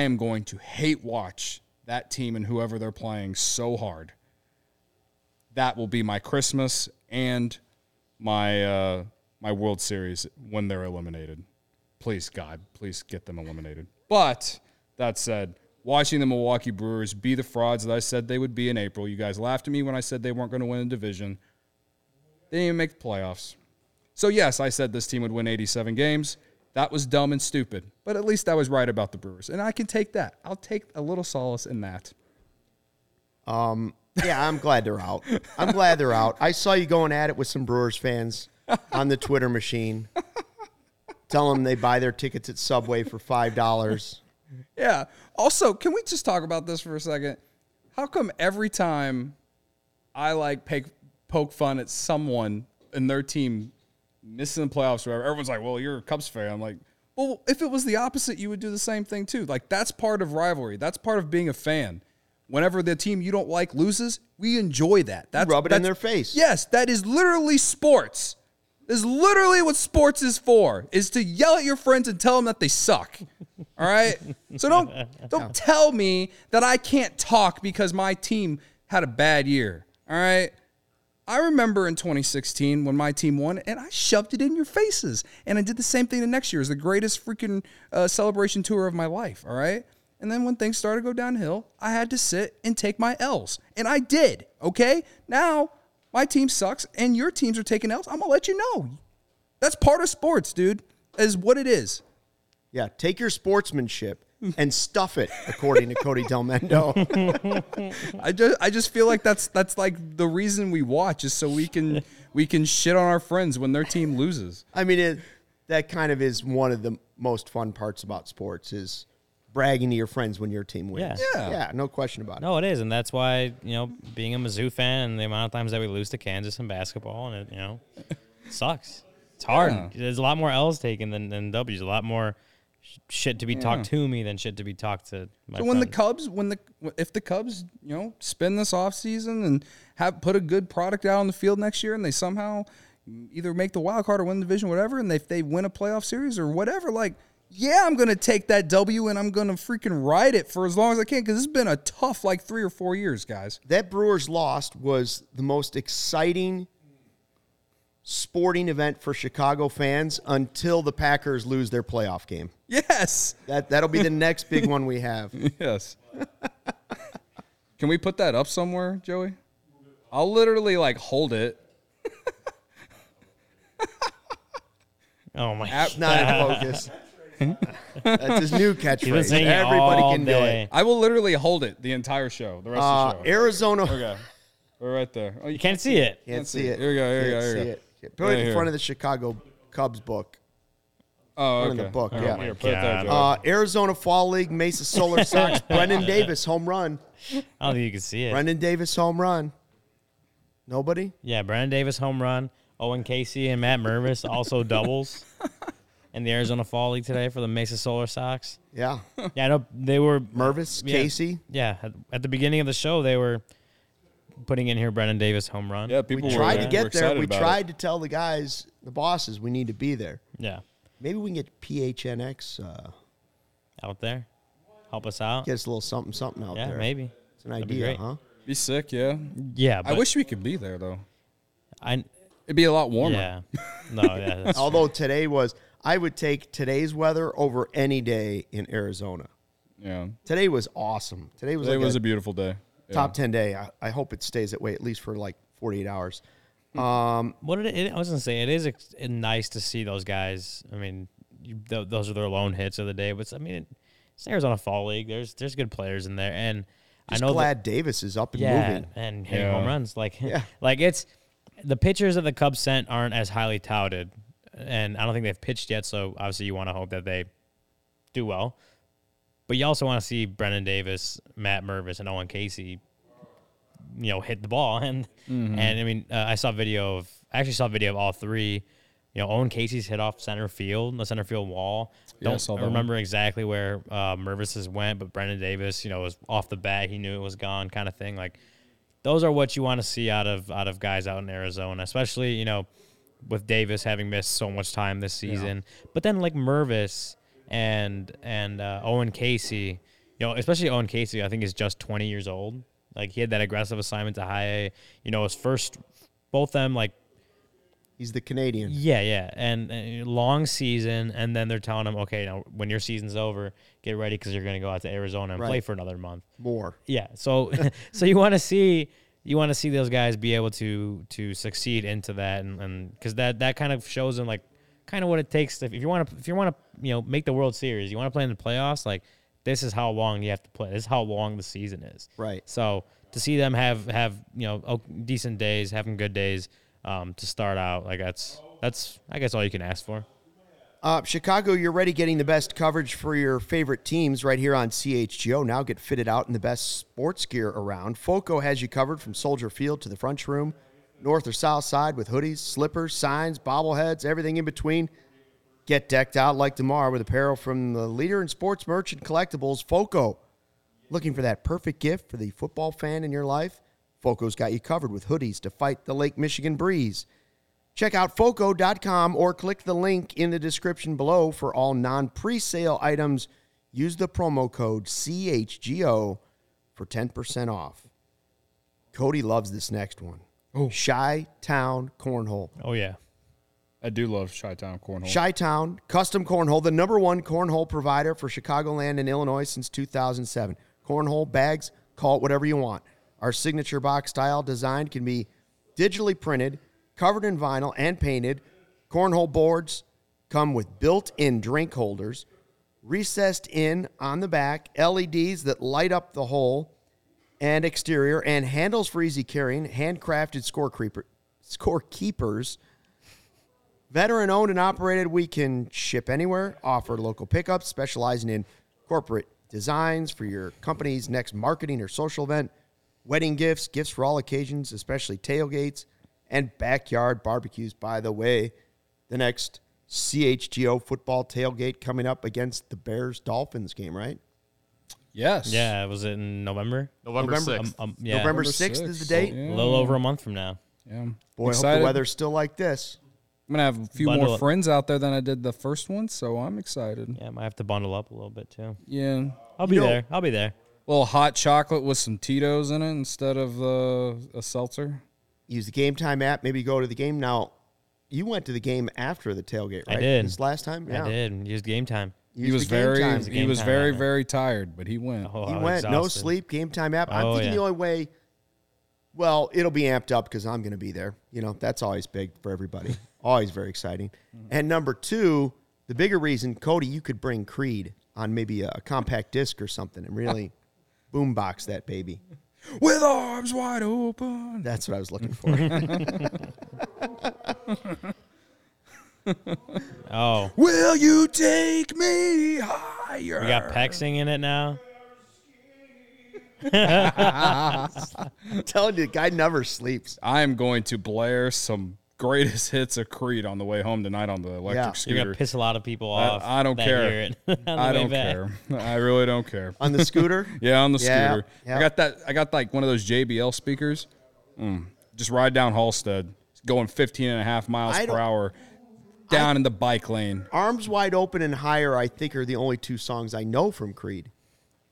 am going to hate watch that team and whoever they're playing so hard. That will be my Christmas and my my World Series when they're eliminated. Please, God, please get them eliminated. But that said, watching the Milwaukee Brewers be the frauds that I said they would be in April. You guys laughed at me when I said they weren't going to win a division. They didn't even make the playoffs. So, yes, I said this team would win 87 games. That was dumb and stupid, but at least I was right about the Brewers, and I can take that. I'll take a little solace in that. Yeah, I'm glad they're out. I saw you going at it with some Brewers fans on the Twitter machine. Tell them they buy their tickets at Subway for $5. Yeah. Also, can we just talk about this for a second? How come every time I poke fun at someone and their team missing the playoffs or whatever, everyone's like, well, you're a Cubs fan. I'm like, well, if it was the opposite, you would do the same thing too. Like, that's part of rivalry. That's part of being a fan. Whenever the team you don't like loses, we enjoy that. Rub it in their face. Yes, that is literally sports. This is literally what sports is for, is to yell at your friends and tell them that they suck. All right? So don't tell me that I can't talk because my team had a bad year. All right? I remember in 2016 when my team won, and I shoved it in your faces. And I did the same thing the next year. It was the greatest freaking celebration tour of my life, all right? And then when things started to go downhill, I had to sit and take my L's. And I did, okay? Now my team sucks, and your teams are taking L's. I'm going to let you know. That's part of sports, dude, is what it is. Yeah, take your sportsmanship and stuff it, according to Cody Delmendo. I just feel like that's like the reason we watch, is so we can shit on our friends when their team loses. I mean, that kind of is one of the most fun parts about sports, is bragging to your friends when your team wins. Yeah, no question about it. No, it is, and that's why, you know, being a Mizzou fan and the amount of times that we lose to Kansas in basketball, and it, you know, sucks. It's hard. Yeah. There's a lot more L's taken than W's. A lot more shit to be talked to me than shit to be talked to my friend. If the Cubs, you know, spend this offseason and put a good product out on the field next year, and they somehow either make the wild card or win the division, whatever, and if they win a playoff series or whatever, like, yeah, I'm going to take that W and I'm going to freaking ride it for as long as I can, because it's been a tough, 3 or 4 years, guys. That Brewers loss was the most exciting sporting event for Chicago fans until the Packers lose their playoff game. Yes. That'll be the next big one we have. Yes. Can we put that up somewhere, Joey? I'll literally hold it. Oh my God. Not in focus. That's his new catchphrase. Everybody can do it. I will literally hold it the entire show, the rest of the show. Arizona. Okay. We're right there. Oh, you can't see it. Can't see it. Here we go. Put it in front of the Chicago Cubs book. Oh, okay. In the book, yeah. There, Arizona Fall League, Mesa Solar Sox, Brendan Davis, home run. I don't think you can see it. Brendan Davis, home run. Nobody? Yeah, Brendan Davis, home run. Owen Casey and Matt Mervis also doubles. in the Arizona Fall League today for the Mesa Solar Sox. Yeah. Yeah, I know they were... Mervis, yeah, Casey. Yeah. At the beginning of the show, they were putting in here Brendan Davis home run. Yeah, people we tried to get there. We tried to tell the guys, the bosses, we need to be there. Yeah. Maybe we can get PHNX out there. Help us out. Get us a little something out there. Yeah, maybe. It's an idea, huh? Be sick, yeah. Yeah. I wish we could be there, though. It'd be a lot warmer. Yeah. No, yeah. That's although true. Today was... I would take today's weather over any day in Arizona. Yeah. Today was awesome. Today was a beautiful day. Yeah. Top 10 day. I hope it stays that way at least for like 48 hours. I was going to say, it is nice to see those guys. I mean, those are their lone hits of the day. But, I mean, it's Arizona Fall League. There's good players in there. And just I know glad Davis is up and moving. And hitting home runs. Like it's the pitchers that the Cubs sent aren't as highly touted. And I don't think they've pitched yet, so obviously you want to hope that they do well. But you also want to see Brendan Davis, Matt Mervis, and Owen Casey, hit the ball. And I saw a video of all three. Owen Casey's hit off the center field wall. I don't remember exactly where Mervis's went, but Brendan Davis, was off the bat. He knew it was gone, kind of thing. Like those are what you want to see out of guys out in Arizona, especially with Davis having missed so much time this season. Yeah. But then like Mervis and Owen Casey, especially Owen Casey, I think is just 20 years old. Like he had that aggressive assignment to high A, his first, both them like. He's the Canadian. Yeah, yeah. And long season. And then they're telling him, okay, now when your season's over, get ready because you're going to go out to Arizona and play for another month. More. Yeah. So, so you want to see... You want to see those guys be able to succeed into that, and because that kind of shows them like kind of what it takes to, if you want to make the World Series, you want to play in the playoffs. Like this is how long you have to play. This is how long the season is. Right. So to see them have decent days, having good days to start out, like that's I guess all you can ask for. Chicago, you're already getting the best coverage for your favorite teams right here on CHGO. Now get fitted out in the best sports gear around. FOCO has you covered from Soldier Field to the French Room, north or south side with hoodies, slippers, signs, bobbleheads, everything in between. Get decked out like DeMar with apparel from the leader in sports merch and collectibles, FOCO. Looking for that perfect gift for the football fan in your life? FOCO's got you covered with hoodies to fight the Lake Michigan breeze. Check out foco.com or click the link in the description below for all non-presale items. Use the promo code CHGO for 10% off. Cody loves this next one. Oh. Chi-Town Cornhole. Oh, yeah. I do love Chi-Town Cornhole. Chi-Town Custom Cornhole, the #1 cornhole provider for Chicagoland and Illinois since 2007. Cornhole, bags, call it whatever you want. Our signature box style design can be digitally printed, covered in vinyl and painted. Cornhole boards come with built-in drink holders, recessed in on the back, LEDs that light up the hole and exterior, and handles for easy carrying, handcrafted score keepers. Veteran-owned and operated, we can ship anywhere, offer local pickups, specializing in corporate designs for your company's next marketing or social event, wedding gifts, gifts for all occasions, especially tailgates, and backyard barbecues. By the way, the next CHGO football tailgate coming up against the Bears-Dolphins game, right? Yes. Yeah, was it in November? November 6th. Yeah. November 6th is the date. Yeah. A little over a month from now. Yeah. Boy, I hope the weather's still like this. I'm going to have a few more friends out there than I did the first one, so I'm excited. Yeah, I might have to bundle up a little bit, too. Yeah. I'll be there. A little hot chocolate with some Tito's in it instead of a seltzer. Use the Game Time app, maybe go to the game. Now, you went to the game after the tailgate, right? I did. This last time? Yeah. I did. Used Game Time. He was very, very tired, but he went. Oh, he went. Exhausted. No sleep, Game Time app. I'm thinking the only way, well, it'll be amped up because I'm going to be there. That's always big for everybody. Always very exciting. And number two, the bigger reason, Cody, you could bring Creed on maybe a compact disc or something and really boombox that baby. With arms wide open. That's what I was looking for. Oh. Will you take me higher? We got Pexing in it now. I'm telling you, the guy never sleeps. I am going to blare some greatest hits of Creed on the way home tonight on the electric scooter. You're going to piss a lot of people off. I don't care. I don't care. I really don't care. On the scooter? Yeah, on the scooter. Yeah. I got like one of those JBL speakers. Just ride down Halstead, going 15 and a half miles per hour down in the bike lane. Arms Wide Open and Higher, I think, are the only two songs I know from Creed.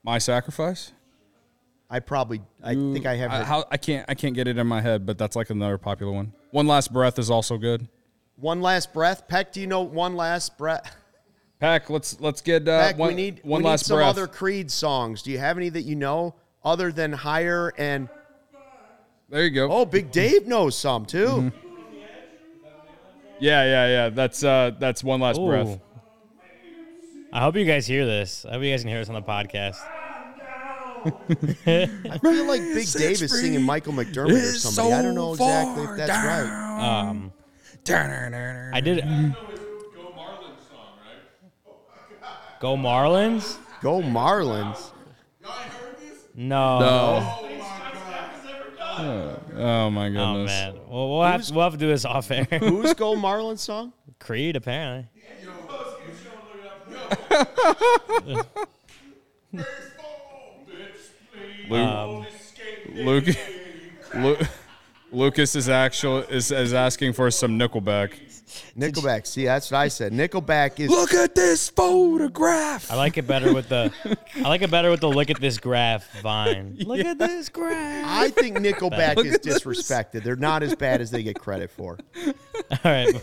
My Sacrifice? I think I have. I can't get it in my head, but that's like another popular one. One Last Breath is also good. One Last Breath, Peck. Do you know One Last Breath? Peck, let's get Peck, one. We need some other Creed songs. Do you have any that you know other than Higher and? There you go. Oh, Big Dave knows some too. Mm-hmm. Yeah. That's One Last Breath. I hope you guys hear this. I hope you guys can hear this on the podcast. I feel like Big Dave is singing Michael McDermott or somebody. So I don't know exactly if that's right. I did. Go Marlins song, right? Go Marlins? Go Marlins? Y'all heard this? No. Oh my goodness. Oh man. Well, we'll have to do this off air. Who's Go Marlins song? Creed, apparently. Lucas is asking for some Nickelback. Nickelback, see, that's what I said. Nickelback is. Look at this photograph. I like it better with the look at this graph vine. Look at this graph. I think Nickelback is disrespected. They're not as bad as they get credit for. All right.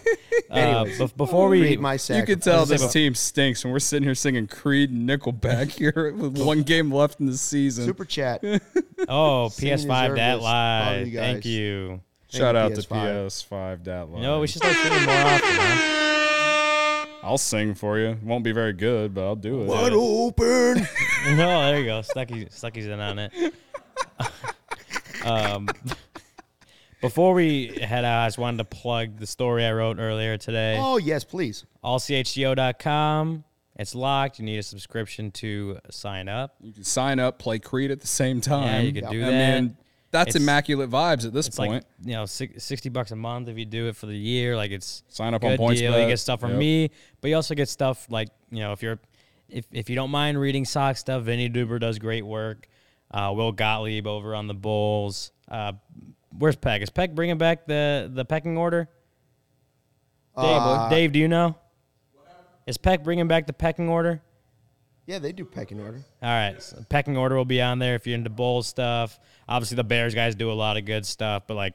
Before we read my sacrifice, you can tell this team stinks when we're sitting here singing Creed and Nickelback here with one game left in the season. Super chat. Oh, PS5 Dat Live. Thank you. Shout out to PS5 Dat Live. No, we should start singing more often, huh? I'll sing for you. It won't be very good, but I'll do it. Wide open. No, there you go. Stucky's in on it. Before we head out, I just wanted to plug the story I wrote earlier today. Oh, yes, please. AllCHGO.com. It's locked. You need a subscription to sign up. You can sign up, play Creed at the same time. Yeah, you can do that. And That's immaculate vibes at this point. Like, you know, $60 a month if you do it for the year. Like it's sign up on PointsBet. You get stuff from me, but you also get stuff like, you know, if you don't mind reading Sox stuff, Vinny Duber does great work. Will Gottlieb over on the Bulls. Where's Peck? Is Peck bringing back the pecking order? Dave, do you know? Is Peck bringing back the pecking order? Yeah, they do pecking order. All right. So pecking order will be on there if you're into bowl stuff. Obviously, the Bears guys do a lot of good stuff. But, like,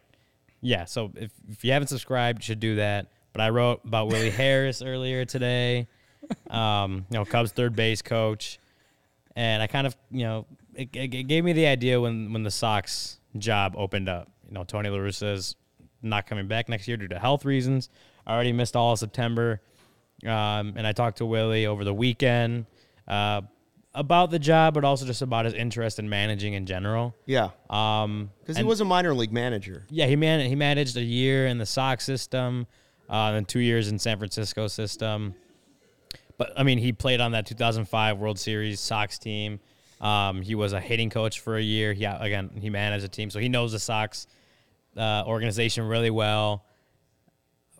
yeah, so if you haven't subscribed, you should do that. But I wrote about Willie Harris earlier today, Cubs third base coach. And I kind of, you know, it gave me the idea when the Sox job opened up. You know, Tony La Russa's not coming back next year due to health reasons. I already missed all of September. And I talked to Willie over the weekend. About the job, but also just about his interest in managing in general. Yeah. Because he was a minor league manager. Yeah, he managed a year in the Sox system, and 2 years in San Francisco system. But, I mean, he played on that 2005 World Series Sox team. He was a hitting coach for a year. Yeah, again, he managed a team, so he knows the Sox organization really well.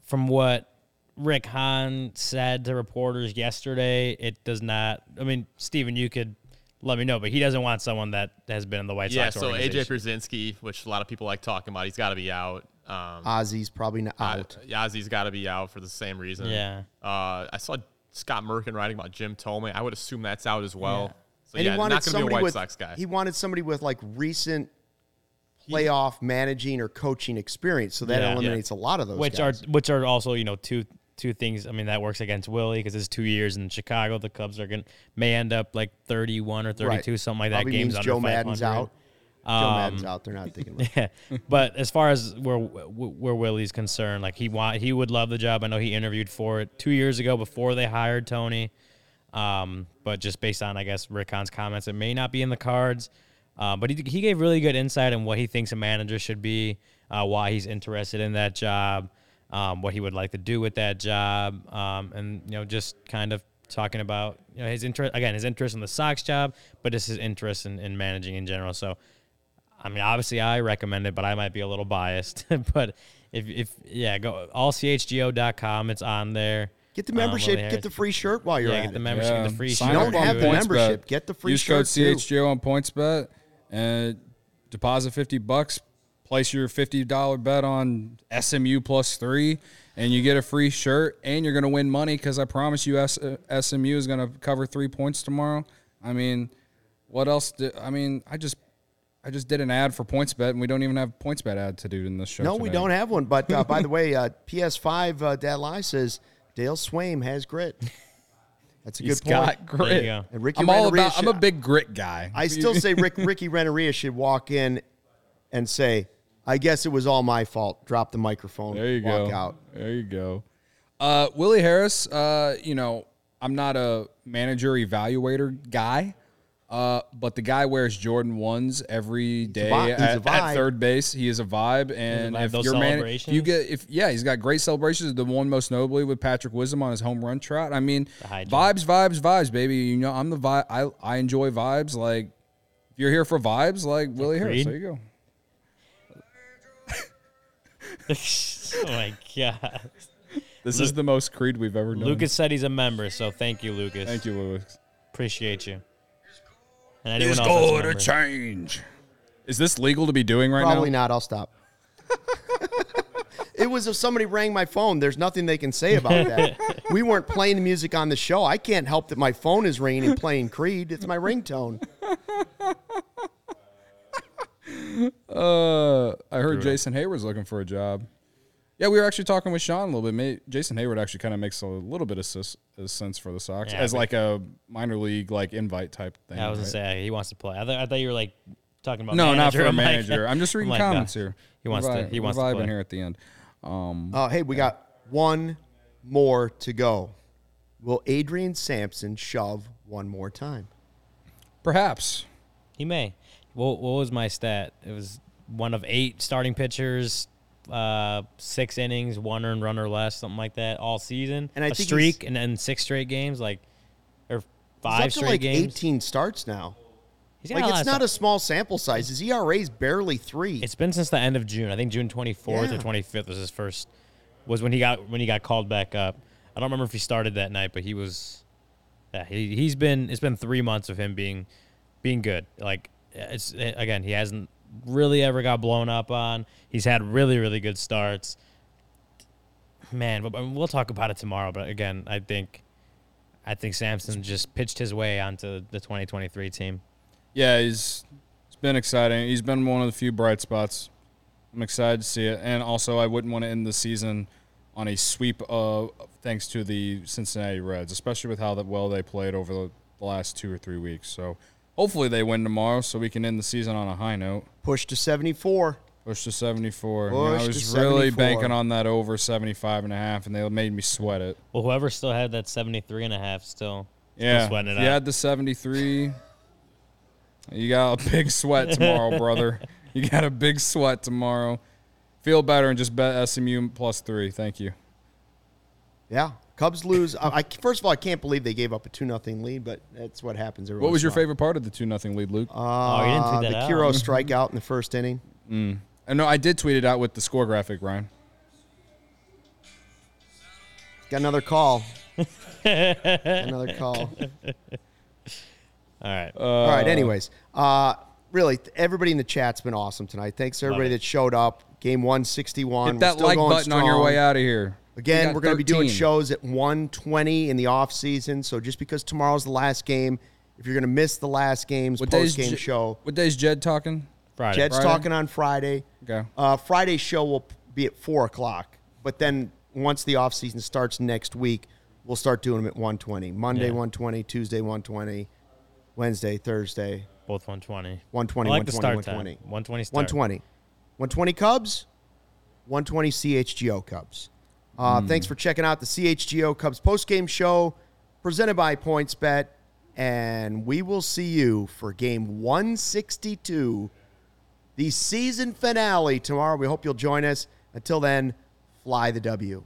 From what Rick Hahn said to reporters yesterday, it does not. I mean, Steven, you could let me know, but he doesn't want someone that has been in the White Sox organization. Yeah, so AJ Pierzynski, which a lot of people like talking about, he's got to be out. Ozzy's probably not out. Ozzy's got to be out for the same reason. Yeah. I saw Scott Merkin writing about Jim Tomey. I would assume that's out as well. Yeah. So, and he wanted not going to be a White Sox guy. He wanted somebody with, like, recent playoff managing or coaching experience, so that eliminates a lot of those guys. Which are also, you know, two things. I mean, that works against Willie because it's 2 years in Chicago. The Cubs may end up like 31 or 32, something like that. Probably games means Joe Madden's out. Joe Madden's out. They're not thinking. About But as far as where Willie's concerned, like he would love the job. I know he interviewed for it 2 years ago before they hired Tony. But just based on, I guess, Rick Hahn's comments, it may not be in the cards. But he gave really good insight on what he thinks a manager should be, why he's interested in that job. What he would like to do with that job, and, you know, just kind of talking about, you know, his interest in the Sox job, but just his interest in managing in general. So, I mean, obviously I recommend it, but I might be a little biased. But Go allchgo.com. It's on there. Get the membership. Get the free shirt while you're at it. Get the membership. Get the free shirt. You don't have the membership. Get the free shirt. Use code CHGO on PointsBet and deposit $50. Place your $50 bet on SMU +3, and you get a free shirt. And you're going to win money because I promise you, SMU is going to cover 3 points tomorrow. I mean, what else? I just did an ad for PointsBet, and we don't even have a PointsBet ad to do in this show. No, today. We don't have one. But by the way, PS5 Dad Lai says Dale Swaim has grit. That's a good point. He's got grit. And Ricky I'm a big grit guy. I still say Ricky Renneria should walk in and say, "I guess it was all my fault." Drop the microphone. There you go. Walk out. There you go. Willie Harris. I'm not a manager evaluator guy. But the guy wears Jordan 1s every day at third base. He is a vibe, and he's got great celebrations. The one most notably with Patrick Wisdom on his home run trot. I mean, vibes, baby. You know, I'm the vibe. I enjoy vibes. Like, if you're here for vibes, like Willie Harris, there you go. Oh my God, this is the most Creed we've ever done. Lucas said he's a member, so thank you, Lucas. Thank you, Lucas. Appreciate you. It's going to change. Is this legal to be doing right now? Probably not. I'll stop. It was if somebody rang my phone. There's nothing they can say about that. We weren't playing the music on the show. I can't help that my phone is ringing and playing Creed. It's my ringtone. I heard Jason Hayward's looking for a job. Yeah, we were actually talking with Sean a little bit. Jason Hayward actually kind of makes a little bit of sense for the Sox like a minor league invite type thing. I was going to say he wants to play. I thought you were talking about manager. No, not for a manager. I'm just reading comments here. He wants to play here at the end. We got one more to go. Will Adrian Sampson shove one more time? Perhaps. He may. What was my stat? It was 1 of 8 starting pitchers. 6 innings, 1 earned run or less, something like that, all season. And a streak, and then 6 straight games, or 5 straight games. He's up to 18 starts now. It's not a small sample size. His ERA is barely 3. It's been since the end of June. I think June 24th or 25th was his first. Was when he got called back up. I don't remember if he started that night, but he was. Yeah, he's been. It's been 3 months of him being good. He hasn't really ever got blown up on. He's had really, really good starts. Man, but we'll talk about it tomorrow. But again, I think Sampson just pitched his way onto the 2023 team. Yeah, it's been exciting. He's been one of the few bright spots. I'm excited to see it. And also, I wouldn't want to end the season on a sweep thanks to the Cincinnati Reds, especially with how well they played over the last 2 or 3 weeks. So hopefully they win tomorrow so we can end the season on a high note. Push to 74. I was really banking on that over 75.5, and they made me sweat it. Well, whoever still had that 73.5 still sweating it out. If you had the 73, you got a big sweat tomorrow, brother. You got a big sweat tomorrow. Feel better and just bet SMU +3. Thank you. Yeah. Cubs lose. First of all, I can't believe they gave up a 2-0 lead, but that's what happens. What was your favorite part of the 2-0 lead, Luke? You didn't tweet that out. The Kiros strikeout in the first inning. No, I did tweet it out with the score graphic, Ryan. Got another call. All right. All right, anyways. Really, everybody in the chat's been awesome tonight. Thanks to everybody that showed up. Game 161. Hit that like button strong. On your way out of here. Again, we're going to be doing shows at 1:20 in the off season. So just because tomorrow's the last game, if you're going to miss the last game's post-game show. What day's Jed talking? Friday. Jed's talking on Friday. Okay. Friday's show will be at 4 o'clock. But then once the off season starts next week, we'll start doing them at 1:20. Monday, 1:20. Tuesday, 1:20. Wednesday, Thursday. Both 1:20. 1:20, 1:20. 1:20 start. 1:20. 1:20 Cubs. 1:20 CHGO Cubs. Thanks for checking out the CHGO Cubs postgame show presented by PointsBet, and we will see you for game 162, the season finale tomorrow. We hope you'll join us. Until then, fly the W.